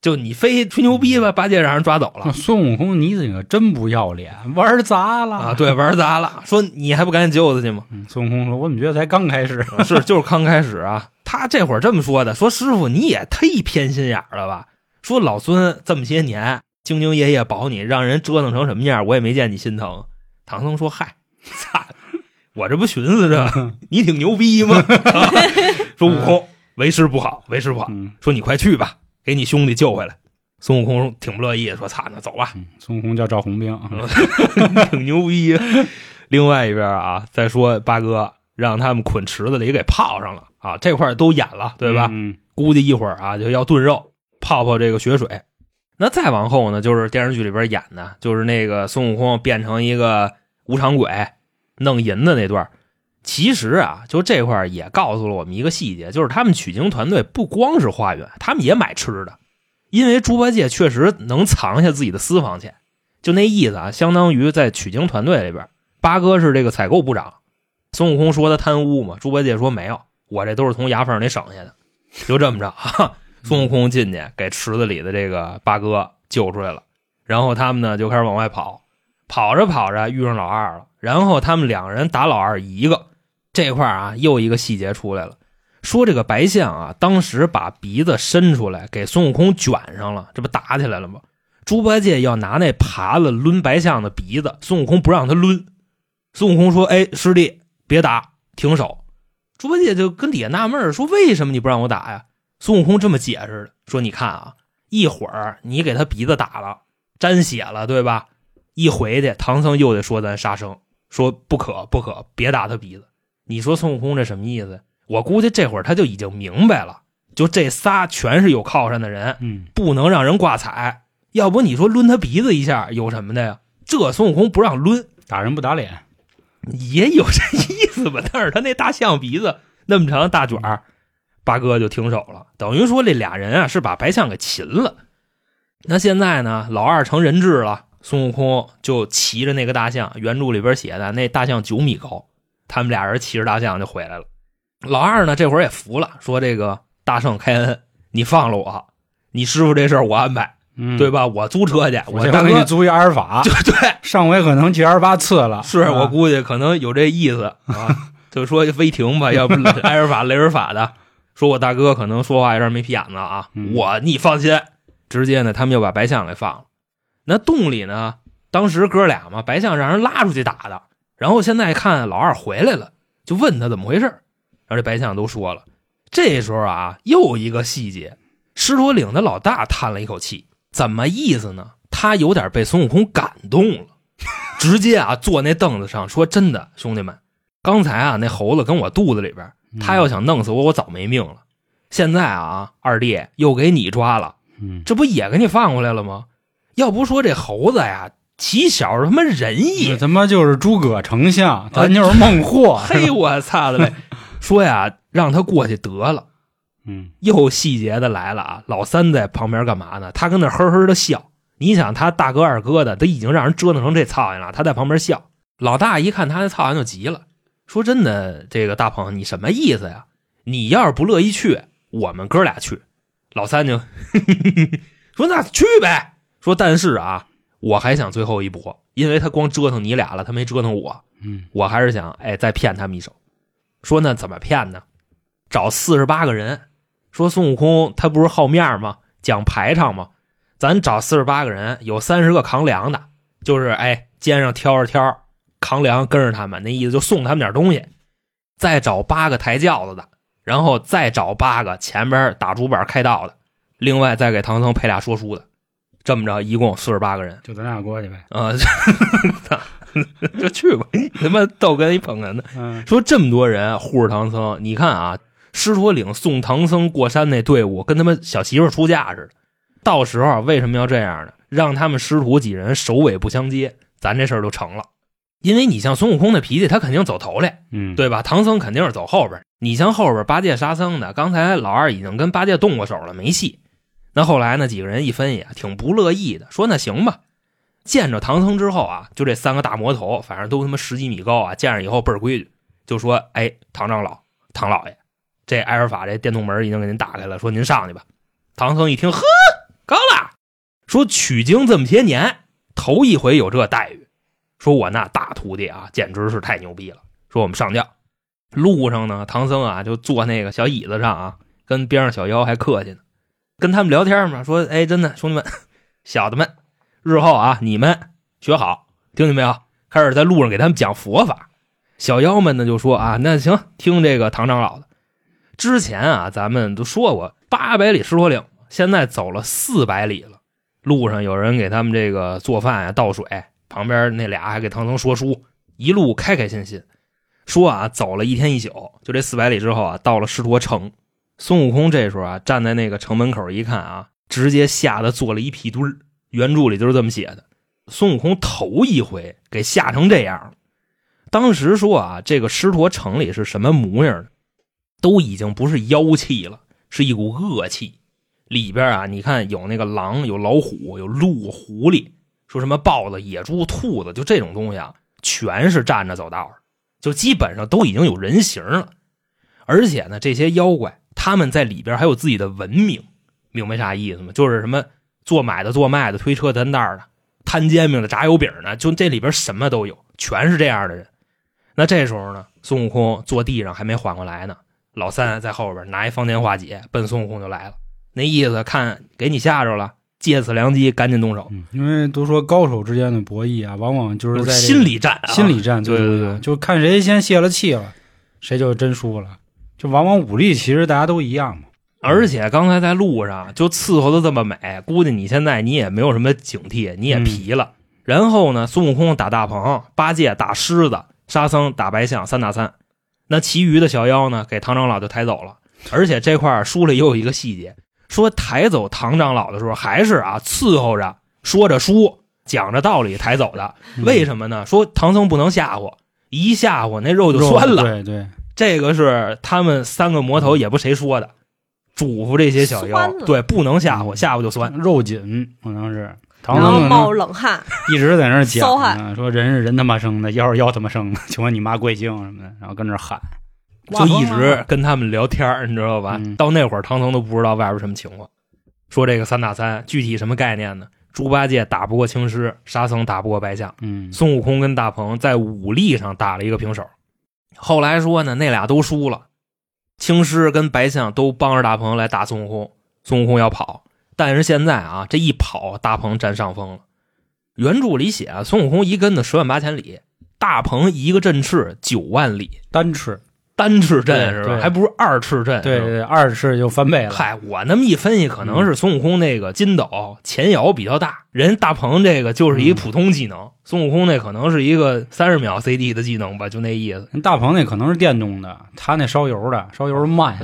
就你非吹牛逼吧，八戒让人抓走了。孙悟空，你怎么真不要脸，玩砸了啊！对，玩砸了。说你还不赶紧救他去吗？嗯、孙悟空说：“我怎么觉得才刚开始？是，就是刚开始啊。”他这会儿这么说的：“说师傅，你也忒偏心眼了吧？说老孙这么些年兢兢业业保你，让人折腾成什么样，我也没见你心疼。”唐僧说：“嗨，操！我这不寻思着你挺牛逼吗？”啊、说悟空，为师不好，为师不好。说你快去吧，给你兄弟救回来。孙悟空挺不乐意，说：“操，那走吧。”孙悟空叫赵红兵，挺牛逼。另外一边啊，再说八哥让他们捆池子里给泡上了啊，这块都演了，对吧？嗯、估计一会儿啊就要炖肉，泡泡这个血水。那再往后呢，就是电视剧里边演的，就是那个孙悟空变成一个无常鬼。弄银的那段，其实啊，就这块也告诉了我们一个细节，就是他们取经团队不光是化缘，他们也买吃的，因为猪八戒确实能藏下自己的私房钱，就那意思啊，相当于在取经团队里边，八哥是这个采购部长，孙悟空说他贪污嘛，猪八戒说没有，我这都是从牙缝里省下的，就这么着啊，孙悟空进去给池子里的这个八哥救出来了，然后他们呢就开始往外跑，跑着跑着遇上老二了。然后他们两人打老二一个，这块啊又一个细节出来了，说这个白象啊当时把鼻子伸出来给孙悟空卷上了，这不打起来了吗？猪八戒要拿那耙子抡白象的鼻子，孙悟空不让他抡，孙悟空说：“哎，师弟别打，停手。”猪八戒就跟底下纳闷说：“为什么你不让我打呀？”孙悟空这么解释的，说：“你看啊，一会儿你给他鼻子打了，沾血了，对吧？一回去唐僧又得说咱杀生。”说不可不可，别打他鼻子。你说孙悟空这什么意思？我估计这会儿他就已经明白了，就这仨全是有靠山的人，嗯，不能让人挂彩，要不你说抡他鼻子一下有什么的呀？这孙悟空不让抡，打人不打脸，也有这意思吧？但是他那大象鼻子那么长大卷儿，八哥就停手了。等于说这俩人啊是把白象给擒了。那现在呢，老二成人质了。孙悟空就骑着那个大象，原著里边写的那大象九米高，他们俩人骑着大象就回来了。老二呢这会儿也服了，说这个大圣开恩，你放了我，你师傅这事儿我安排、嗯、对吧？我租车去，我大哥给你租一阿尔法，对对，上回可能骑阿尔法次了，是、啊、我估计可能有这意思啊，就说飞停吧，要不埃尔法雷尔法的，说我大哥可能说话有点没屁眼子啊，嗯、我你放心，直接呢他们就把白象给放了。那洞里呢？当时哥俩嘛，白象让人拉出去打的。然后现在看老二回来了，就问他怎么回事。然后这白象都说了。这时候啊，又一个细节，狮驼岭的老大叹了一口气，怎么意思呢？他有点被孙悟空感动了，直接啊坐那凳子上说：“真的，兄弟们，刚才啊那猴子跟我肚子里边，他要想弄死我，我早没命了。现在啊，二弟又给你抓了，这不也给你放回来了吗？”要不说这猴子呀，起小他妈仁义，他妈就是诸葛丞相，咱就是孟获。啊、嘿，我操的嘞！说呀，让他过去得了。嗯，又细节的来了啊！老三在旁边干嘛呢？他跟那呵呵的笑。你想，他大哥二哥的，他已经让人折腾成这操样了，他在旁边笑。老大一看他那操样就急了，说：“真的，这个大鹏，你什么意思呀？你要是不乐意去，我们哥俩去。”老三就呵呵说：“那去呗。”说但是啊，我还想最后一搏，因为他光折腾你俩了，他没折腾我。嗯，我还是想哎再骗他们一手。说那怎么骗呢？找四十八个人。说孙悟空他不是好面吗？讲排场吗？咱找四十八个人，有三十个扛粮的，就是哎肩上挑着挑，扛粮跟着他们，那意思就送他们点东西。再找八个抬轿子的，然后再找八个前边打竹板开道的，另外再给唐僧配俩说书的。这么着，一共四十八个人，就咱俩过去呗。啊、呃，就去吧，他妈逗跟一捧哏的。嗯、说这么多人护着唐僧，你看啊，狮驼岭送唐僧过山那队伍，跟他们小媳妇出嫁似的。到时候为什么要这样呢？让他们师徒几人首尾不相接，咱这事儿就成了。因为你像孙悟空的脾气，他肯定走头来，嗯，对吧？唐僧肯定是走后边。你像后边八戒沙僧的，刚才老二已经跟八戒动过手了，没戏。那后来呢？几个人一分也挺不乐意的，说那行吧。见着唐僧之后啊，就这三个大魔头，反正都他妈十几米高啊，见着以后倍儿规矩，就说：“哎，唐长老、唐老爷，这埃尔法这电动门已经给您打开了，说您上去吧。”唐僧一听，呵，高了，说取经这么些年头一回有这待遇，说我那大徒弟啊简直是太牛逼了。说我们上轿路上呢，唐僧啊就坐那个小椅子上啊，跟边上小妖还客气呢，跟他们聊天嘛，说哎真的兄弟们小的们，日后啊你们学好，听见没有，开始在路上给他们讲佛法。小妖们呢就说啊，那行，听这个唐长老的。之前啊咱们都说过八百里石头岭，现在走了四百里了，路上有人给他们这个做饭啊倒水，旁边那俩还给唐僧说书，一路开开心心。说啊走了一天一宿，就这四百里之后啊到了狮驼城。孙悟空这时候啊站在那个城门口一看啊，直接吓得做了一屁墩儿，原著里就是这么写的。孙悟空头一回给吓成这样。当时说啊这个狮驼城里是什么模样的，都已经不是妖气了，是一股恶气。里边啊你看有那个狼，有老虎，有鹿，狐狸，说什么豹子、野猪、兔子，就这种东西啊全是站着走道的，就基本上都已经有人形了。而且呢这些妖怪他们在里边还有自己的文明，明白啥意思吗？就是什么做买的做卖的，推车担担的，摊煎饼的，炸油饼的，就这里边什么都有，全是这样的人。那这时候呢孙悟空坐地上还没缓过来呢，老三在后边拿一方天画戟奔孙悟空就来了，那意思看给你吓着了，借此良机赶紧动手。嗯，因为都说高手之间的博弈啊往往就是在、这个、心理战、啊、心理战，对对对，就看谁先泄了气了谁就真输了，就往往武力其实大家都一样嘛。而且刚才在路上就伺候的这么美，估计你现在你也没有什么警惕，你也疲了、嗯、然后呢孙悟空打大鹏，八戒打狮子，沙僧打白象，三打三。那其余的小妖呢给唐长老就抬走了。而且这块书里又有一个细节，说抬走唐长老的时候还是啊伺候着说着书讲着道理抬走的，为什么呢？说唐僧不能吓唬，一吓唬那肉就酸了，对对，这个是他们三个魔头也不谁说的，嘱咐这些小妖对不能吓唬，吓唬就酸肉紧，可能是唐僧然后冒冷汗一直在那儿讲呢，说人是人他妈生的，妖是妖他妈生的，请问你妈贵姓什么的，然后跟这喊，就一直跟他们聊天，你知道吧、嗯、到那会儿唐僧都不知道外边什么情况。说这个三打三具体什么概念呢？猪八戒打不过青狮，沙僧打不过白象、嗯、孙悟空跟大鹏在武力上打了一个平手。后来说呢那俩都输了，青狮跟白象都帮着大鹏来打孙悟空，孙悟空要跑，但是现在啊这一跑大鹏占上风了。原著里写啊孙悟空一跟的十万八千里，大鹏一个振翅九万里，单翅单翅阵是吧？还不是二翅阵？对 对, 对，二翅就翻倍了。嗨，我那么一分析，可能是孙悟空那个筋斗前摇比较大，人大鹏这个就是一普通技能，嗯、孙悟空那可能是一个三十秒 C D 的技能吧，就那意思。大鹏那可能是电动的，他那烧油的，烧油慢，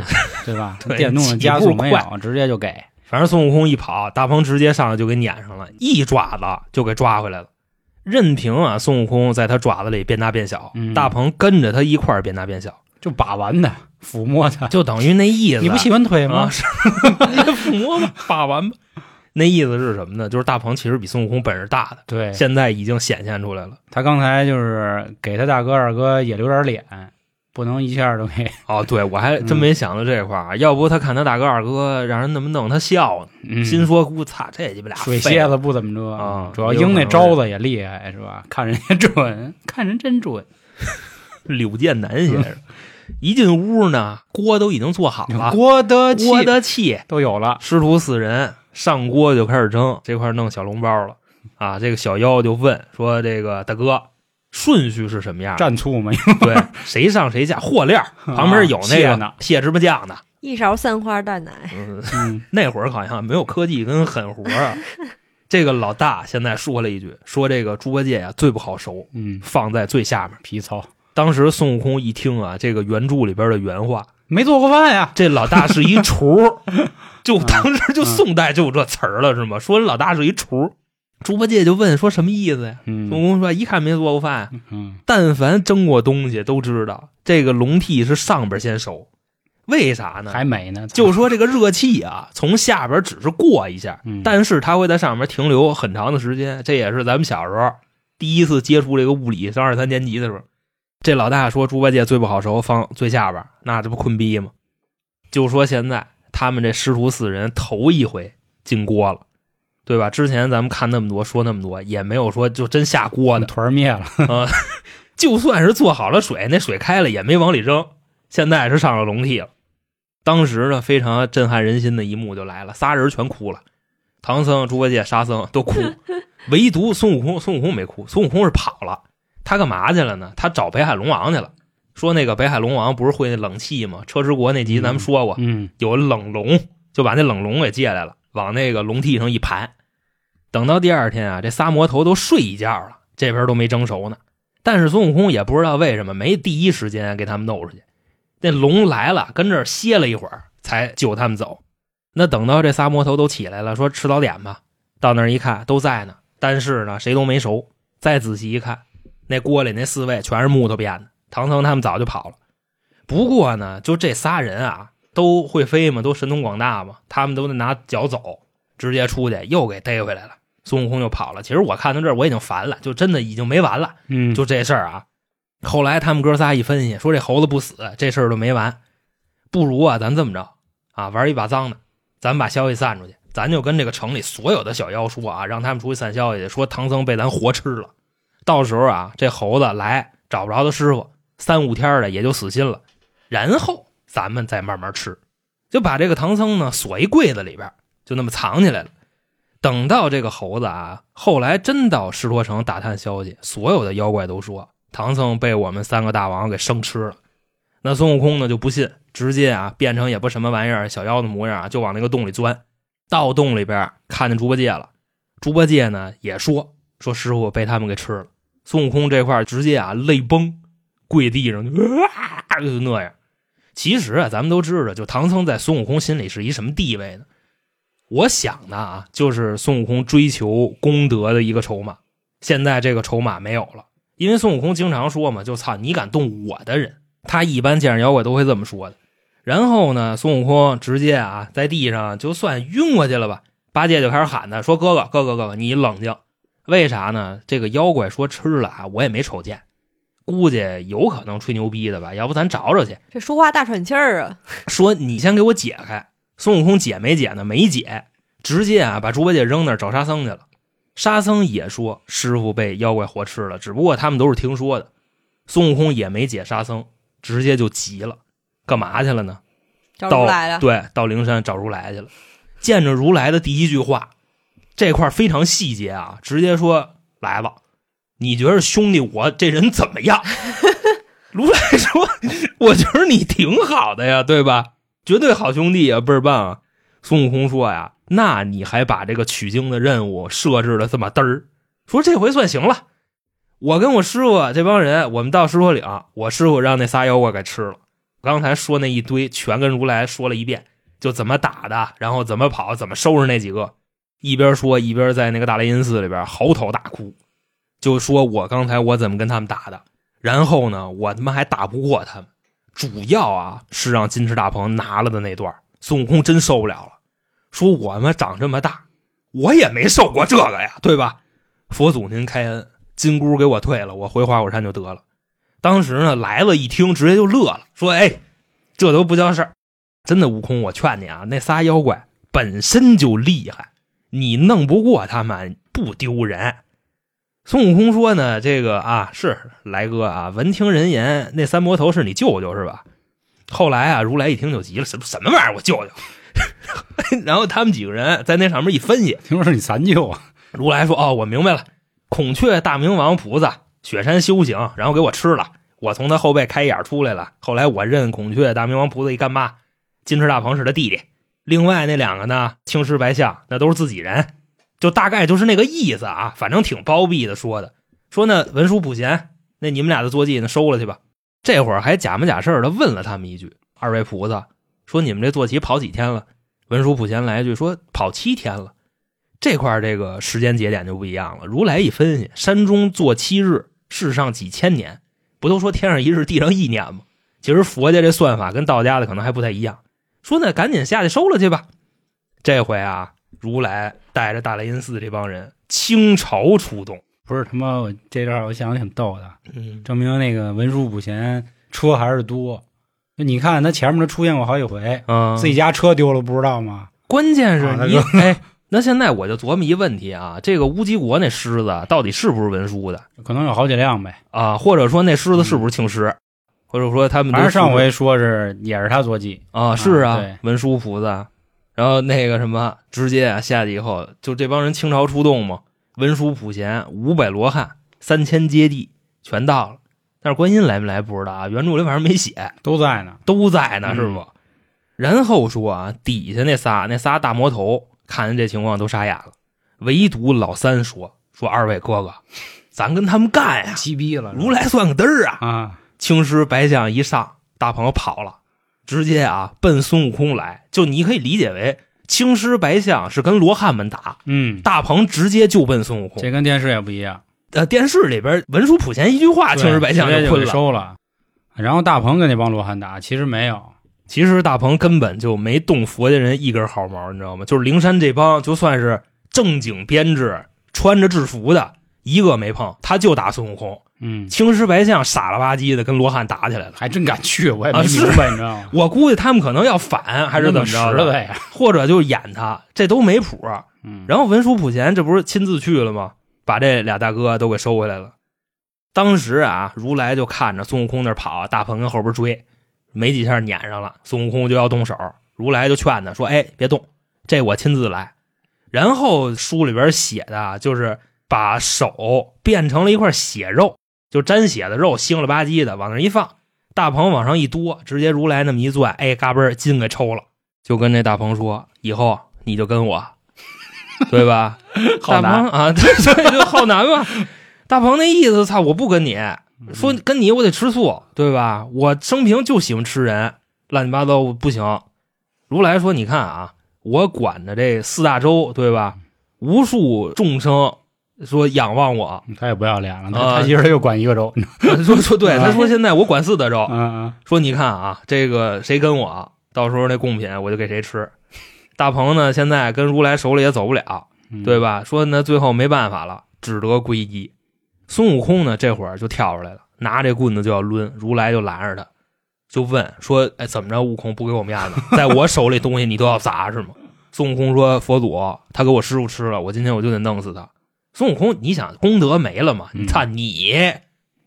对吧？对，电动的加速没有，直接就给。反正孙悟空一跑，大鹏直接上来就给撵上了，一爪子就给抓回来了。任凭啊，孙悟空在他爪子里变大变小，嗯、大鹏跟着他一块变大变小。就把玩的抚摸的，就等于那意思。你不喜欢腿吗？啊、是抚摸吧，把玩吧。那意思是什么呢？就是大鹏其实比孙悟空本事大的，对，现在已经显现出来了。他刚才就是给他大哥二哥也留点脸，不能一下都给。哦，对，我还真没想到这块儿、嗯。要不他看他大哥二哥让人那么弄，他笑呢，嗯、心说：“我擦，这鸡巴俩水蝎子不怎么着啊、嗯，主要鹰那招子也厉害，是吧？看人也准，看人真准。”柳剑南先生。一进屋呢，锅都已经做好了，锅的气锅的气都有了。师徒四人上锅就开始蒸，这块弄小笼包了啊！这个小妖就问说：“这个大哥，顺序是什么样？蘸醋吗？对，谁上谁下？和料旁边有那个蟹芝麻酱的，一勺三花淡奶。嗯”嗯，那会儿好像没有科技跟狠活啊。这个老大现在说了一句：“说这个猪八戒呀、啊，最不好熟，嗯，放在最下面，皮糙。”当时孙悟空一听啊，这个原著里边的原话，没做过饭呀，这老大是一厨，就当时就宋代就有这词儿了，是吗？说老大是一厨，猪八戒就问说什么意思呀？孙悟空说一看没做过饭，但凡蒸过东西都知道，这个笼屉是上边先熟，为啥呢？还没呢，就说这个热气啊，从下边只是过一下，但是它会在上面停留很长的时间，这也是咱们小时候第一次接触这个物理，上二三年级的时候。这老大说猪八戒最不好熟放最下边，那这不困逼吗？就说现在他们这师徒四人头一回进锅了，对吧？之前咱们看那么多，说那么多，也没有说就真下锅的，团灭了啊、呃！就算是做好了水，那水开了也没往里扔。现在是上了笼屉了。当时呢，非常震撼人心的一幕就来了，仨人全哭了，唐僧、猪八戒、沙僧都哭，唯独孙悟空，孙悟空没哭，孙悟空是跑了。他干嘛去了呢？他找北海龙王去了。说那个北海龙王不是会那冷气吗？车迟国那集咱们说过，嗯嗯、有冷龙，就把那冷龙给借来了，往那个笼屉上一盘。等到第二天啊，这仨魔头都睡一觉了，这边都没蒸熟呢。但是孙悟空也不知道为什么没第一时间给他们弄出去，那龙来了跟这儿歇了一会儿才救他们走。那等到这仨魔头都起来了，说吃早点吧，到那儿一看都在呢，但是呢谁都没熟。再仔细一看，那锅里那四位全是木头变的，唐僧他们早就跑了。不过呢，就这仨人啊都会飞嘛，都神通广大嘛，他们都得拿脚走，直接出去又给逮回来了。孙悟空就跑了。其实我看到这儿我已经烦了，就真的已经没完了。嗯，就这事儿啊，后来他们哥仨一分析，说这猴子不死，这事儿就没完。不如啊，咱这么着啊，玩一把脏的，咱把消息散出去，咱就跟这个城里所有的小妖说啊，让他们出去散消息，说唐僧被咱活吃了。到时候啊，这猴子来找不着的师傅，三五天的也就死心了。然后咱们再慢慢吃，就把这个唐僧呢锁一柜子里边，就那么藏起来了。等到这个猴子啊，后来真到石陀城打探消息，所有的妖怪都说唐僧被我们三个大王给生吃了。那孙悟空呢就不信，直接啊变成也不什么玩意儿小妖的模样啊，就往那个洞里钻。到洞里边看见猪八戒了，猪八戒呢也说说师傅被他们给吃了。孙悟空这块直接啊泪崩，跪地上啊就那样。其实啊咱们都知道，就唐僧在孙悟空心里是一什么地位呢？我想呢啊，就是孙悟空追求功德的一个筹码。现在这个筹码没有了，因为孙悟空经常说嘛，就操你敢动我的人，他一般见着妖怪都会这么说的。然后呢，孙悟空直接啊在地上就算晕过去了吧。八戒就开始喊他说：“哥哥，哥哥，哥哥，你冷静。”为啥呢？这个妖怪说吃了啊，我也没瞅见，估计有可能吹牛逼的吧。要不咱找找去。这说话大喘气儿啊！说你先给我解开。孙悟空解没解呢？没解，直接啊把猪八戒扔那儿找沙僧去了。沙僧也说师傅被妖怪活吃了，只不过他们都是听说的。孙悟空也没解沙僧，直接就急了，干嘛去了呢？找如来了。对，到灵山找如来去了。见着如来的第一句话，这块非常细节啊，直接说：“来吧，你觉得兄弟我这人怎么样？”如来说：“我觉得你挺好的呀，对吧？绝对好兄弟啊，倍儿棒啊！”孙悟空说呀：“那你还把这个取经的任务设置了这么嘚儿，说这回算行了。我跟我师傅这帮人，我们到石头岭，我师傅让那仨妖怪给吃了。刚才说那一堆，全跟如来说了一遍，就怎么打的，然后怎么跑，怎么收拾那几个。一边说一边在那个大雷音寺里边嚎啕大哭，就说我刚才我怎么跟他们打的。然后呢，我他妈还打不过他们。”主要啊是让金翅大鹏拿了的那段，孙悟空真受不了了，说我们长这么大我也没受过这个呀，对吧？佛祖您开恩，金箍给我退了，我回花果山就得了。当时呢来了一听直接就乐了，说哎，这都不叫事儿，真的悟空我劝你啊，那仨妖怪本身就厉害，你弄不过他们不丢人。孙悟空说呢，这个啊是来哥啊，闻听人言那三魔头是你舅舅是吧？后来啊，如来一听就急了，什么什么玩意儿我舅舅然后他们几个人在那上面一分析，听说是你三舅啊。如来说哦，我明白了，孔雀大明王菩萨雪山修行，然后给我吃了，我从他后背开眼出来了，后来我认孔雀大明王菩萨一干妈，金翅大鹏是他弟弟，另外那两个呢青狮白象那都是自己人，就大概就是那个意思啊，反正挺包庇的说的。说那文殊普贤，那你们俩的坐骑呢收了去吧。这会儿还假模假式的问了他们一句：“二位菩萨，说你们这坐骑跑几天了？”文殊普贤来一句说：“跑七天了。”这块这个时间节点就不一样了。如来一分析，山中坐七日，世上几千年，不都说天上一日，地上一年吗？其实佛家这算法跟道家的可能还不太一样。说那赶紧下去收了去吧。这回啊。如来带着大雷音寺这帮人倾巢出动，不是他妈！我这段我想的挺逗的，嗯，证明那个文殊普贤车还是多。就你看他前面他出现过好几回，嗯，自己家车丢了不知道吗？关键是你、啊、哎，那现在我就琢磨一问题啊，这个乌鸡国那狮子到底是不是文书的？可能有好几辆呗。啊，或者说那狮子是不是青狮？嗯、或者说他们？反正上回说是也是他坐骑啊，是啊，啊文殊菩萨。然后那个什么，直接啊下去以后，就这帮人倾巢出动嘛，文殊普贤、五百罗汉、三千揭谛全到了。但是观音来没来不知道啊，原著里反正没写，都在呢，都在呢，是不？嗯、然后说啊，底下那仨那仨大魔头。看见这情况都傻眼了，唯独老三说说二位哥哥，咱跟他们干呀、啊！鸡逼了，如来算个嘚儿啊！啊，青狮白象一上，大鹏跑了，直接啊奔孙悟空来。就你可以理解为青狮白象是跟罗汉们打，嗯，大鹏直接就奔孙悟空。这跟电视也不一样，呃，电视里边文殊普贤一句话，青狮白象就困了，收了。然后大鹏跟那帮罗汉打，其实没有。其实大鹏根本就没动佛家人一根毫毛，你知道吗？就是灵山这帮，就算是正经编制、穿着制服的，一个没碰，他就打孙悟空。嗯，青狮白象傻了吧唧的跟罗汉打起来了，还真敢去，我也没明白，你知道吗？我估计他们可能要反，还是怎么着的呗，或者就演他，这都没谱。嗯，然后文殊普贤这不是亲自去了吗？把这俩大哥都给收回来了。当时啊，如来就看着孙悟空那跑，大鹏跟后边追。没几下撵上了，孙悟空就要动手，如来就劝他说：“哎，别动，这我亲自来。”然后书里边写的就是把手变成了一块血肉，就沾血的肉，腥了吧唧的往那一放，大鹏往上一多，直接如来那么一攥，哎，嘎嘣筋给抽了，就跟这大鹏说：“以后你就跟我，对吧？”好难啊，对对，就好难嘛。大鹏那意思，操，我不跟你。说跟你我得吃素，对吧？我生平就喜欢吃人，乱七八糟不行。如来说：“你看啊，我管着这四大洲，对吧？无数众生说仰望我，他也不要脸了，他一人又管一个州。呃、说说对，他说现在我管四大洲。嗯、说你看啊，这个谁跟我，到时候那贡品我就给谁吃。大鹏呢，现在跟如来手里也走不了，对吧？说那最后没办法了，只得皈依。”孙悟空呢，这会儿就跳出来了，拿这棍子就要抡，如来就拦着他，就问说：“哎，怎么着？悟空不给我面子，在我手里东西你都要砸是吗？”孙悟空说：“佛祖，他给我师傅吃了，我今天我就得弄死他。”孙悟空，你想功德没了嘛？你看你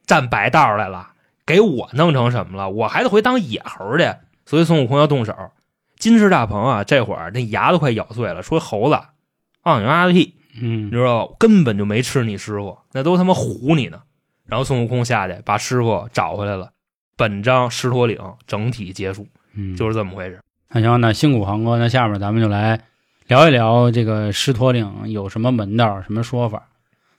占白道来了，给我弄成什么了？我还得回当野猴去。所以孙悟空要动手。金翅大鹏啊，这会儿那牙都快咬碎了，说：“猴子，放你妈的屁！”嗯，你知道根本就没吃你师傅，那都他妈唬你呢。然后孙悟空下去把师傅找回来了。本章狮驼岭整体结束，嗯，就是这么回事。那行，那辛苦航哥，那下面咱们就来聊一聊这个狮驼岭有什么门道，什么说法。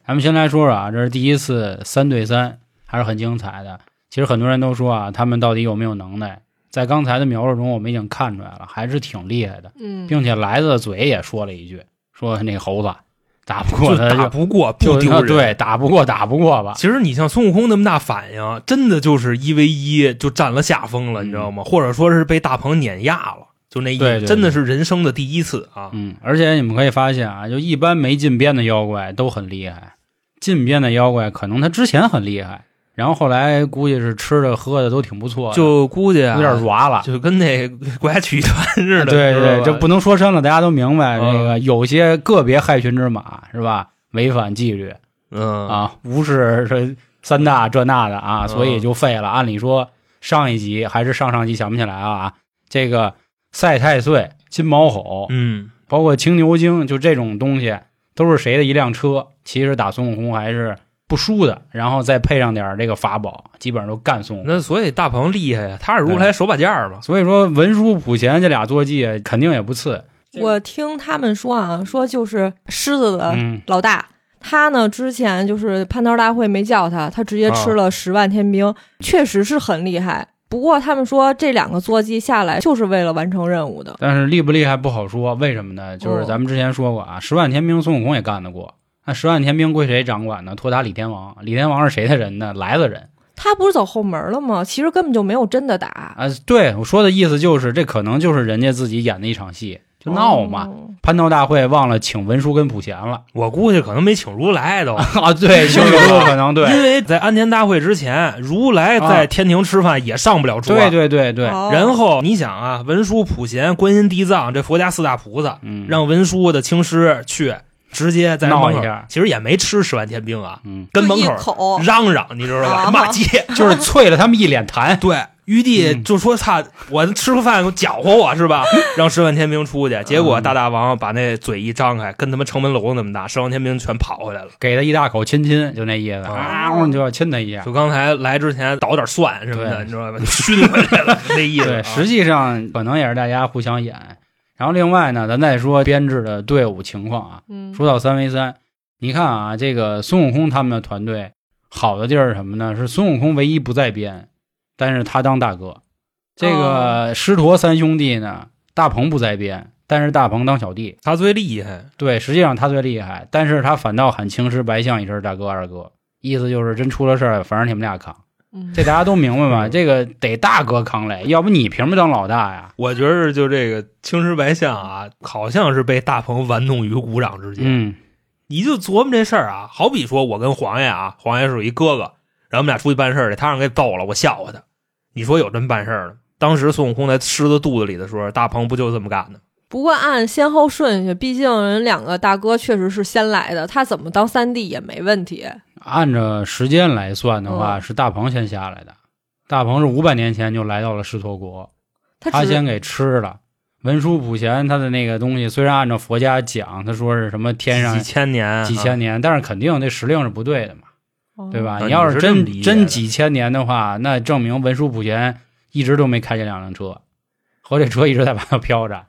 咱们先来说说啊，这是第一次三对三，还是很精彩的。其实很多人都说啊，他们到底有没有能耐？在刚才的描述中，我们已经看出来了，还是挺厉害的。嗯，并且来自嘴也说了一句，说那个猴子。打不过他就，就打不过，不丢人。对，打不过，打不过吧。其实你像孙悟空那么大反应，真的就是一 v 一就占了下风了，你知道吗？嗯、或者说是被大鹏碾压了，就那一对对对真的是人生的第一次啊。嗯，而且你们可以发现啊，就一般没进边的妖怪都很厉害，进边的妖怪可能他之前很厉害，然后后来估计是吃的喝的都挺不错的，就估计、啊、有点软了，就跟那国家曲艺团似的。对对，这不能说深了，大家都明白。这、嗯那个有些个别害群之马是吧，违反纪律，嗯啊，无视这三大这那的啊，所以就废了。嗯、按理说上一集还是上上集想不起来啊，这个赛太岁、金毛吼，嗯，包括青牛精，就这种东西都是谁的一辆车？其实打孙悟空还是。不输的，然后再配上点这个法宝，基本上都干送。那所以大鹏厉害呀，他是如来手把件儿嘛。所以说文殊普贤这俩坐骑肯定也不次。我听他们说啊，说就是狮子的老大，嗯、他呢之前就是蟠桃大会没叫他，他直接吃了十万天兵，啊、确实是很厉害。不过他们说这两个坐骑下来就是为了完成任务的。但是厉不厉害不好说，为什么呢？就是咱们之前说过啊，哦、十万天兵孙悟空也干得过。那十万天兵归谁掌管呢？托塔李天王，李天王是谁的人呢？来的人，他不是走后门了吗？其实根本就没有真的打啊。对，我说的意思就是，这可能就是人家自己演的一场戏，就闹嘛、哦、蟠桃大会忘了请文殊跟普贤了，我估计可能没请如来都啊，对，请如来可能对，因为在安田大会之前如来在天庭吃饭也上不了桌、啊、对对对对、哦、然后你想啊，文殊普贤观音地藏这佛家四大菩萨、嗯、让文殊的青师去直接在闹一下，其实也没吃十万天兵啊、嗯、跟门口嚷嚷你知道吧、啊、骂街，就是啐了他们一脸痰对，玉帝就说他、嗯、我吃个饭搅和我是吧，让十万天兵出去，结果大大王把那嘴一张开跟他们城门楼那么大，十万天兵全跑回来了，给他一大口亲亲，就那意思、嗯、啊就要亲他一下，就刚才来之前倒点蒜什么的你知道吧，就熏回来了那意思对、啊、实际上可能也是大家互相演。然后另外呢咱再说编制的队伍情况啊、嗯、说到三 v 三，你看啊这个孙悟空他们的团队好的地儿是什么呢，是孙悟空唯一不在编，但是他当大哥，这个师陀三兄弟呢，大鹏不在编，但是大鹏当小弟，他最厉害。对，实际上他最厉害，但是他反倒喊青狮白象一声大哥二哥，意思就是真出了事儿，反正你们俩扛。这大家都明白吧、嗯、这个得大哥扛来，要不你凭什么当老大呀？我觉得就这个青狮白象啊，好像是被大鹏玩弄于股掌之间。嗯，你就琢磨这事儿啊，好比说我跟黄爷啊，黄爷是一哥哥。然后我们俩出去办事儿去，他让给揍了，我笑话他。你说有真办事儿呢？当时孙悟空在狮子肚子里的时候，大鹏不就这么干的？不过按先后顺序，毕竟人两个大哥确实是先来的，他怎么当三弟也没问题。按照时间来算的话，嗯、是大鹏先下来的。大鹏是五百年前就来到了狮驼国，他, 他先给吃了。文殊普贤他的那个东西，虽然按照佛家讲，他说是什么天上几千年、几千年，啊、但是肯定这时令是不对的嘛。对吧？你要是真是真几千年的话，那证明文殊普贤一直都没开这两辆车，和这车一直在外头飘着，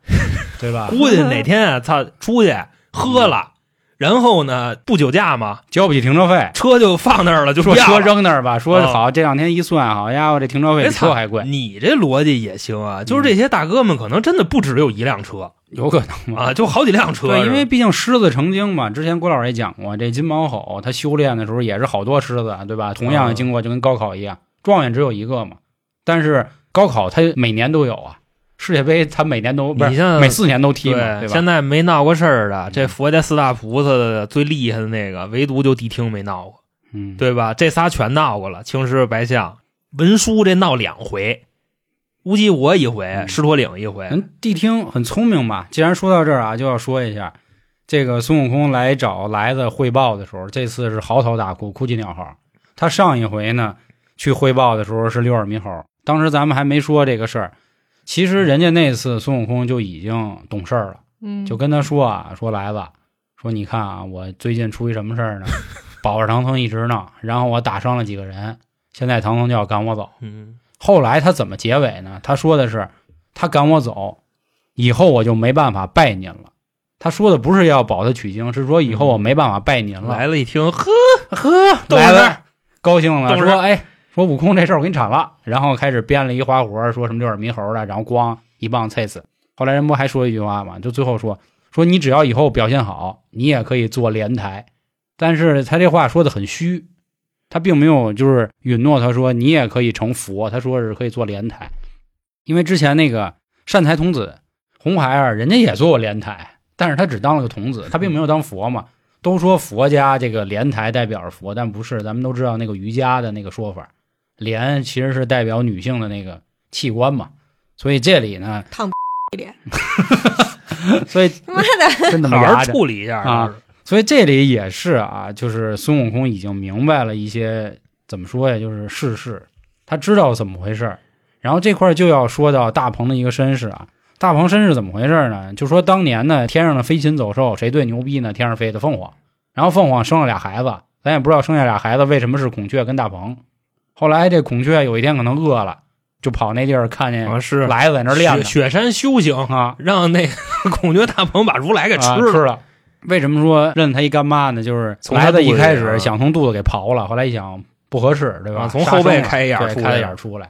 对吧？估计哪天啊，他出去喝了，然后呢不酒驾嘛，交不起停车费，车就放那儿了，就说车扔那儿吧。说好、哦、这两天一算，好家伙，这停车费比车还贵。你这逻辑也行啊，就是这些大哥们可能真的不只有一辆车。有可能啊，就好几辆车。对，因为毕竟狮子成精嘛，之前郭老师也讲过，这金毛吼他修炼的时候也是好多狮子，对吧？同样的经过就跟高考一样，状元只有一个嘛。但是高考他每年都有啊，世界杯他每年都不是每四年都踢嘛， 对, 对吧？现在没闹过事儿的，这佛家四大菩萨的最厉害的那个，唯独就谛听没闹过，嗯，对吧？这仨全闹过了，青狮白象、文殊这闹两回。乌鸡国一回，狮驼岭一回。嗯，谛听很聪明吧？既然说到这儿啊，就要说一下，这个孙悟空来找来子汇报的时候，这次是嚎啕大哭，哭泣鸟嚎。他上一回呢去汇报的时候是六耳猕猴，当时咱们还没说这个事儿。其实人家那次孙悟空就已经懂事儿了，嗯，就跟他说啊，说来子，说你看啊，我最近出于什么事儿呢？保着唐僧一直闹，然后我打伤了几个人，现在唐僧就要赶我走，嗯。后来他怎么结尾呢？他说的是他赶我走以后我就没办法拜您了，他说的不是要保他取经，是说以后我没办法拜您了。来了一听呵呵来了高兴了，说哎说悟空这事儿我给你铲了，然后开始编了一花活，说什么六耳猕猴的，然后咣一棒刺死。后来人不还说一句话嘛，就最后说说你只要以后表现好你也可以做莲台，但是他这话说的很虚，他并没有就是允诺他说你也可以成佛，他说是可以做莲台，因为之前那个善财童子红孩儿人家也做过莲台，但是他只当了个童子，他并没有当佛嘛。都说佛家这个莲台代表是佛，但不是，咱们都知道那个瑜伽的那个说法，莲其实是代表女性的那个器官嘛，所以这里呢烫一脸所以妈的真的好好处理一下啊。所以这里也是啊，就是孙悟空已经明白了一些怎么说呀，就是世事，他知道怎么回事。然后这块就要说到大鹏的一个身世啊，大鹏身世怎么回事呢？就说当年呢，天上的飞禽走兽谁最牛逼呢？天上飞的凤凰，然后凤凰生了俩孩子，咱也不知道生下俩孩子为什么是孔雀跟大鹏。后来这孔雀有一天可能饿了，就跑那地儿看见是来在那儿练、啊、雪, 雪山修行啊，让那个孔雀大鹏把如来给吃了。啊吃了为什么说认他一干妈呢？就是来的一开始想从肚子给刨了，后来一想不合适，对吧？啊、从后背开一眼出来，开一眼出来。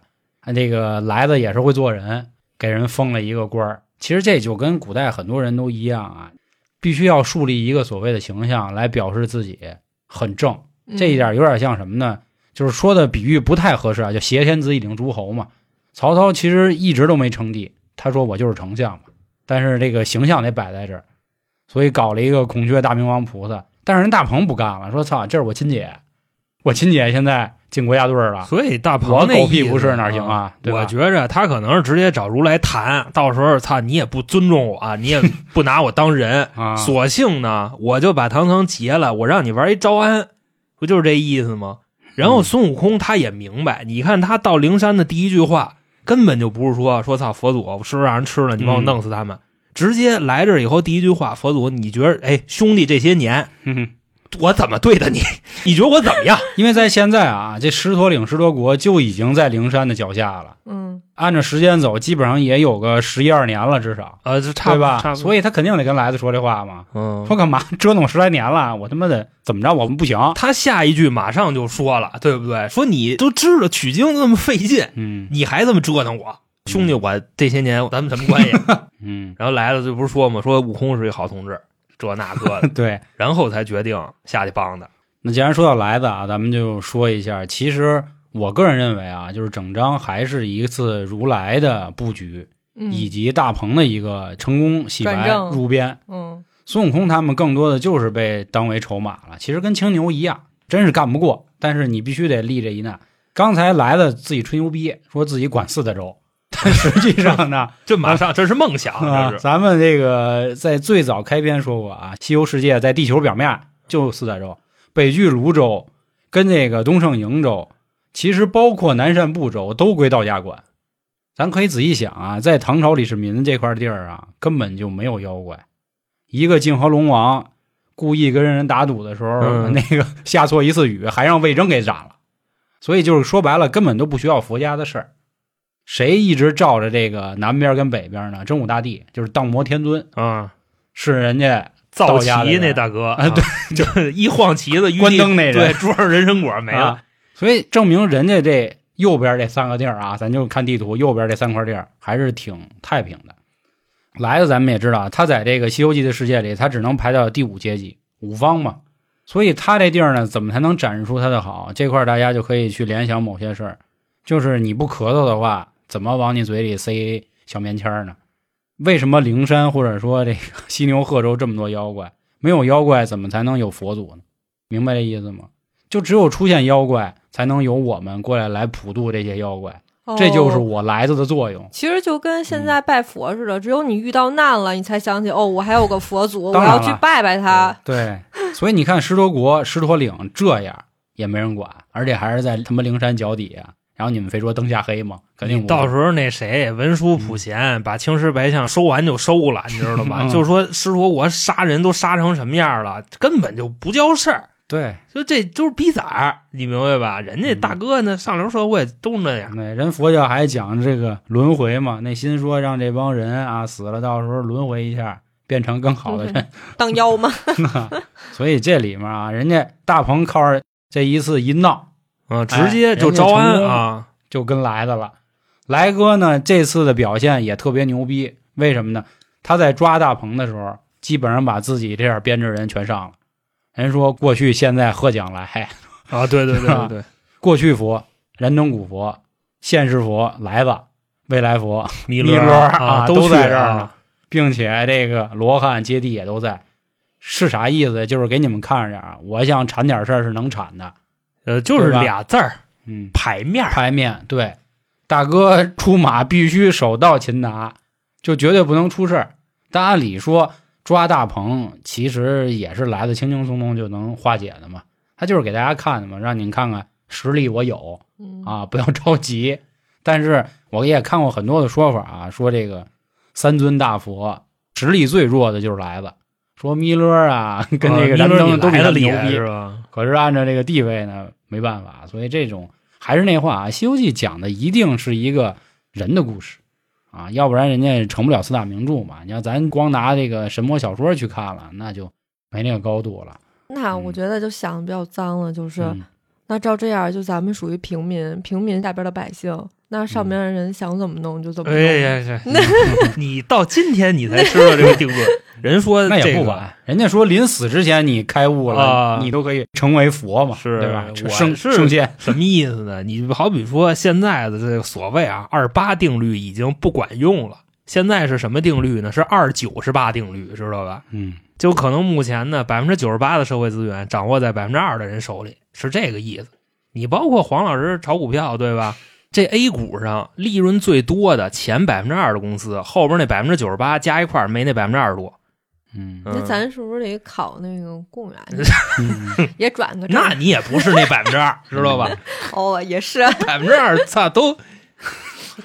这个来的也是会做人，给人封了一个官儿。其实这就跟古代很多人都一样啊，必须要树立一个所谓的形象来表示自己很正。这一点有点像什么呢？就是说的比喻不太合适啊，就挟天子以令诸侯嘛。曹操其实一直都没称帝，他说我就是丞相嘛。但是这个形象得摆在这儿，所以搞了一个孔雀大明王菩萨。但是人大鹏不干了，说操，这是我亲姐，我亲姐现在进国家队了，所以大鹏我狗屁不是哪行啊？对吧？我觉着他可能是直接找如来谈，到时候操你也不尊重我、啊，你也不拿我当人，啊、索性呢我就把唐僧劫了，我让你玩一招安，不就是这意思吗？然后孙悟空他也明白，你看他到灵山的第一句话根本就不是说说操佛祖是不是让人吃了你帮我弄死他们、嗯，直接来这以后第一句话佛祖你觉得哎兄弟这些年、嗯、我怎么对的你，你觉得我怎么样？因为在现在啊这狮驼岭狮驼国就已经在灵山的脚下了，嗯，按照时间走基本上也有个十一二年了至少，呃，这差不多对吧，差不多，所以他肯定得跟来子说这话嘛，嗯，说干嘛折腾十来年了，我他妈的怎么着我们不行，他下一句马上就说了对不对，说你都知道取经那么费劲，嗯，你还这么折腾我兄弟，我这些年咱们什么关系？嗯，然后来了就不是说嘛，说悟空是一好同志，这那个的，对，然后才决定下去帮的。那既然说到来的啊，咱们就说一下，其实我个人认为啊，就是整章还是一次如来的布局，嗯、以及大鹏的一个成功洗白入编。嗯，孙悟空他们更多的就是被当为筹码了，其实跟青牛一样，真是干不过，但是你必须得立这一难。刚才来的自己吹牛逼，说自己管四大洲。但实际上呢，这马上这是梦想、啊是啊。咱们这个在最早开篇说过啊，西游世界在地球表面就四大洲，北俱泸州跟这个东胜瀛州，其实包括南赡部洲都归道家管。咱可以仔细想啊，在唐朝李世民这块地儿啊，根本就没有妖怪。一个泾河龙王故意跟人打赌的时候，嗯、那个下错一次雨，还让魏征给斩了。所以就是说白了，根本都不需要佛家的事儿。谁一直照着这个南边跟北边呢？真武大帝就是荡魔天尊啊、嗯，是人家造旗那大哥啊，对，就是一晃旗子关灯那人，对，桌上人参果没了、啊，所以证明人家这右边这三个地儿啊，咱就看地图，右边这三块地儿还是挺太平的。来的咱们也知道，他在这个《西游记》的世界里，他只能排到第五阶级五方嘛，所以他这地儿呢，怎么才能展示出他的好？这块大家就可以去联想某些事儿，就是你不咳嗽的话。怎么往你嘴里塞小棉签呢？为什么灵山或者说这个犀牛贺州这么多妖怪？没有妖怪怎么才能有佛祖呢？明白这意思吗？就只有出现妖怪才能有我们过来来普渡这些妖怪、哦、这就是我来自的作用。其实就跟现在拜佛似的、嗯、只有你遇到难了你才想起哦我还有个佛祖我要去拜拜他。对，所以你看狮驼国狮驼岭这样也没人管，而且还是在他们灵山脚底下。然后你们非说灯下黑吗？肯定不。到时候那谁文殊普贤、嗯、把青狮白象收完就收了，你知道吗？嗯、就是说师说我杀人都杀成什么样了，根本就不叫事儿。对，就这就是逼崽儿，你明白吧？人家大哥呢，嗯、上流社会都那样。对，人佛教还讲这个轮回嘛，那心说让这帮人啊死了，到时候轮回一下，变成更好的人，嗯、当妖吗？所以这里面啊，人家大鹏靠着这一次一闹。嗯，直接就招安啊，就跟来的了。来哥呢，这次的表现也特别牛逼，为什么呢？他在抓大鹏的时候，基本上把自己这样编制人全上了。人说过去、现在、鹤将来啊，对对对对对，过去佛、燃灯古佛、现世佛、来吧、未来佛、弥勒啊，都在这儿呢，并且这个罗汉揭谛也都在。是啥意思？就是给你们看着啊，我想铲点事儿是能铲的。呃，就是俩字儿，嗯，牌面，牌面，对，大哥出马必须手到擒拿，就绝对不能出事儿。但按理说抓大鹏，其实也是来的轻轻松松就能化解的嘛，他就是给大家看的嘛，让你看看实力我有啊，不要着急。但是我也看过很多的说法啊，说这个三尊大佛实力最弱的就是来了。说弥勒啊，跟这个燃灯都比他牛逼，是吧？可是按照这个地位呢，没办法，所以这种还是那话啊，《西游记》讲的一定是一个人的故事啊，要不然人家成不了四大名著嘛。你要咱光拿这个神魔小说去看了，那就没那个高度了。那我觉得就想的比较脏了，就是、嗯、那照这样，就咱们属于平民，平民下边的百姓。那上面的人想怎么弄就怎么弄、嗯哎哎哎、你到今天你才知道这个定论人说、这个、那也不晚，人家说临死之前你开悟了、啊、你都可以成为佛嘛，是对吧？升升仙什么意思呢？你好比说现在的这个所谓啊二八定律已经不管用了，现在是什么定律呢？是二九十八定律，知道吧？嗯，就可能目前呢，百分之九十八的社会资源掌握在百分之二的人手里，是这个意思。你包括黄老师炒股票，对吧？这 A 股上利润最多的前百分之二的公司，后边那百分之九十八加一块没那百分之二十多。嗯，那咱是不是得考那个公务员、嗯、也转个？那你也不是那百分之二，知道吧？哦，也是百分之二，操都。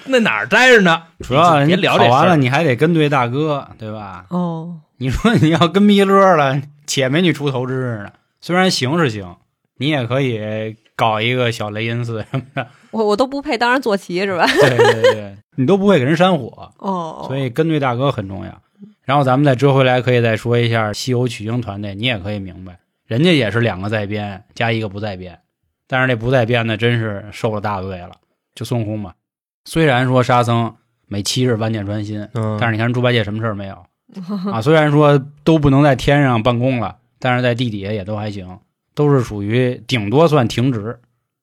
那哪儿待着呢？主要你聊这事完了，你还得跟对大哥，对吧？哦，你说你要跟逼乐了，且没你出头之日呢。虽然行是行，你也可以搞一个小雷音寺什么的。我我都不配当上坐骑是吧？对对对，你都不会给人煽火哦。所以跟对大哥很重要。然后咱们再折回来，可以再说一下西游取经团队，你也可以明白，人家也是两个在编加一个不在编，但是那不在编呢，真是受了大罪了，就孙悟空吧。虽然说沙僧每七日万箭穿心、嗯、但是你看猪八戒什么事儿没有啊？虽然说都不能在天上办公了，但是在地底下也都还行，都是属于顶多算停职，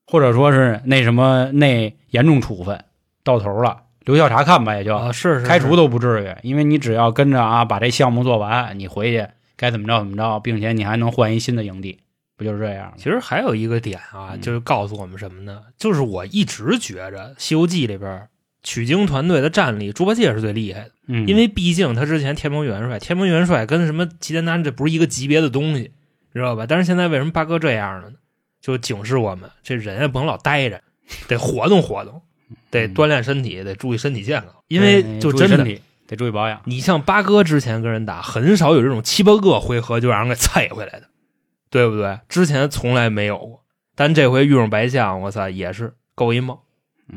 或者说是那什么那严重处分到头了，留校查看吧，也就、啊、是, 是, 是开除都不至于，因为你只要跟着啊把这项目做完，你回去该怎么着怎么着，并且你还能换一新的营地，不就是这样？其实还有一个点啊，就是告诉我们什么呢？嗯、就是我一直觉着《西游记》里边取经团队的战力，猪八戒是最厉害的，嗯，因为毕竟他之前天蓬元帅，天蓬元帅跟什么齐天大圣这不是一个级别的东西，知道吧？但是现在为什么八哥这样了呢？就警示我们，这人也不能老待着，得活动活动，得锻炼身体，得注意身体健康，因为就真的、嗯、得注意保养。你像八哥之前跟人打，很少有这种七八个回合就让人给踩回来的。对不对？之前从来没有过，但这回遇上白象，我操，也是够一梦。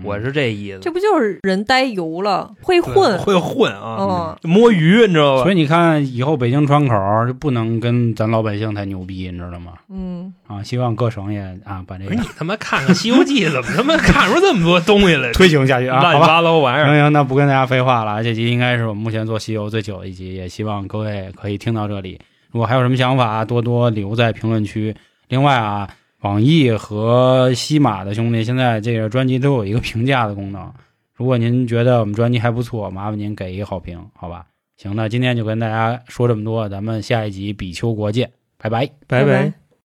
我是这意思。嗯、这不就是人呆油了，会混，会混啊、哦，摸鱼，你知道吧？所以你看，以后北京窗口就不能跟咱老百姓太牛逼，你知道吗？嗯。啊，希望各省也啊把这个。你他妈看看《西游记》，怎么他妈看出这么多东西来？推行下去啊！乱七八糟玩意儿。行行，那不跟大家废话了，这集应该是我们目前做西游最久的一集，也希望各位可以听到这里。如果还有什么想法，多多留在评论区。另外啊，网易和西马的兄弟现在这个专辑都有一个评价的功能，如果您觉得我们专辑还不错，麻烦您给一个好评，好吧？行，那今天就跟大家说这么多，咱们下一集比丘国见，拜拜，拜拜。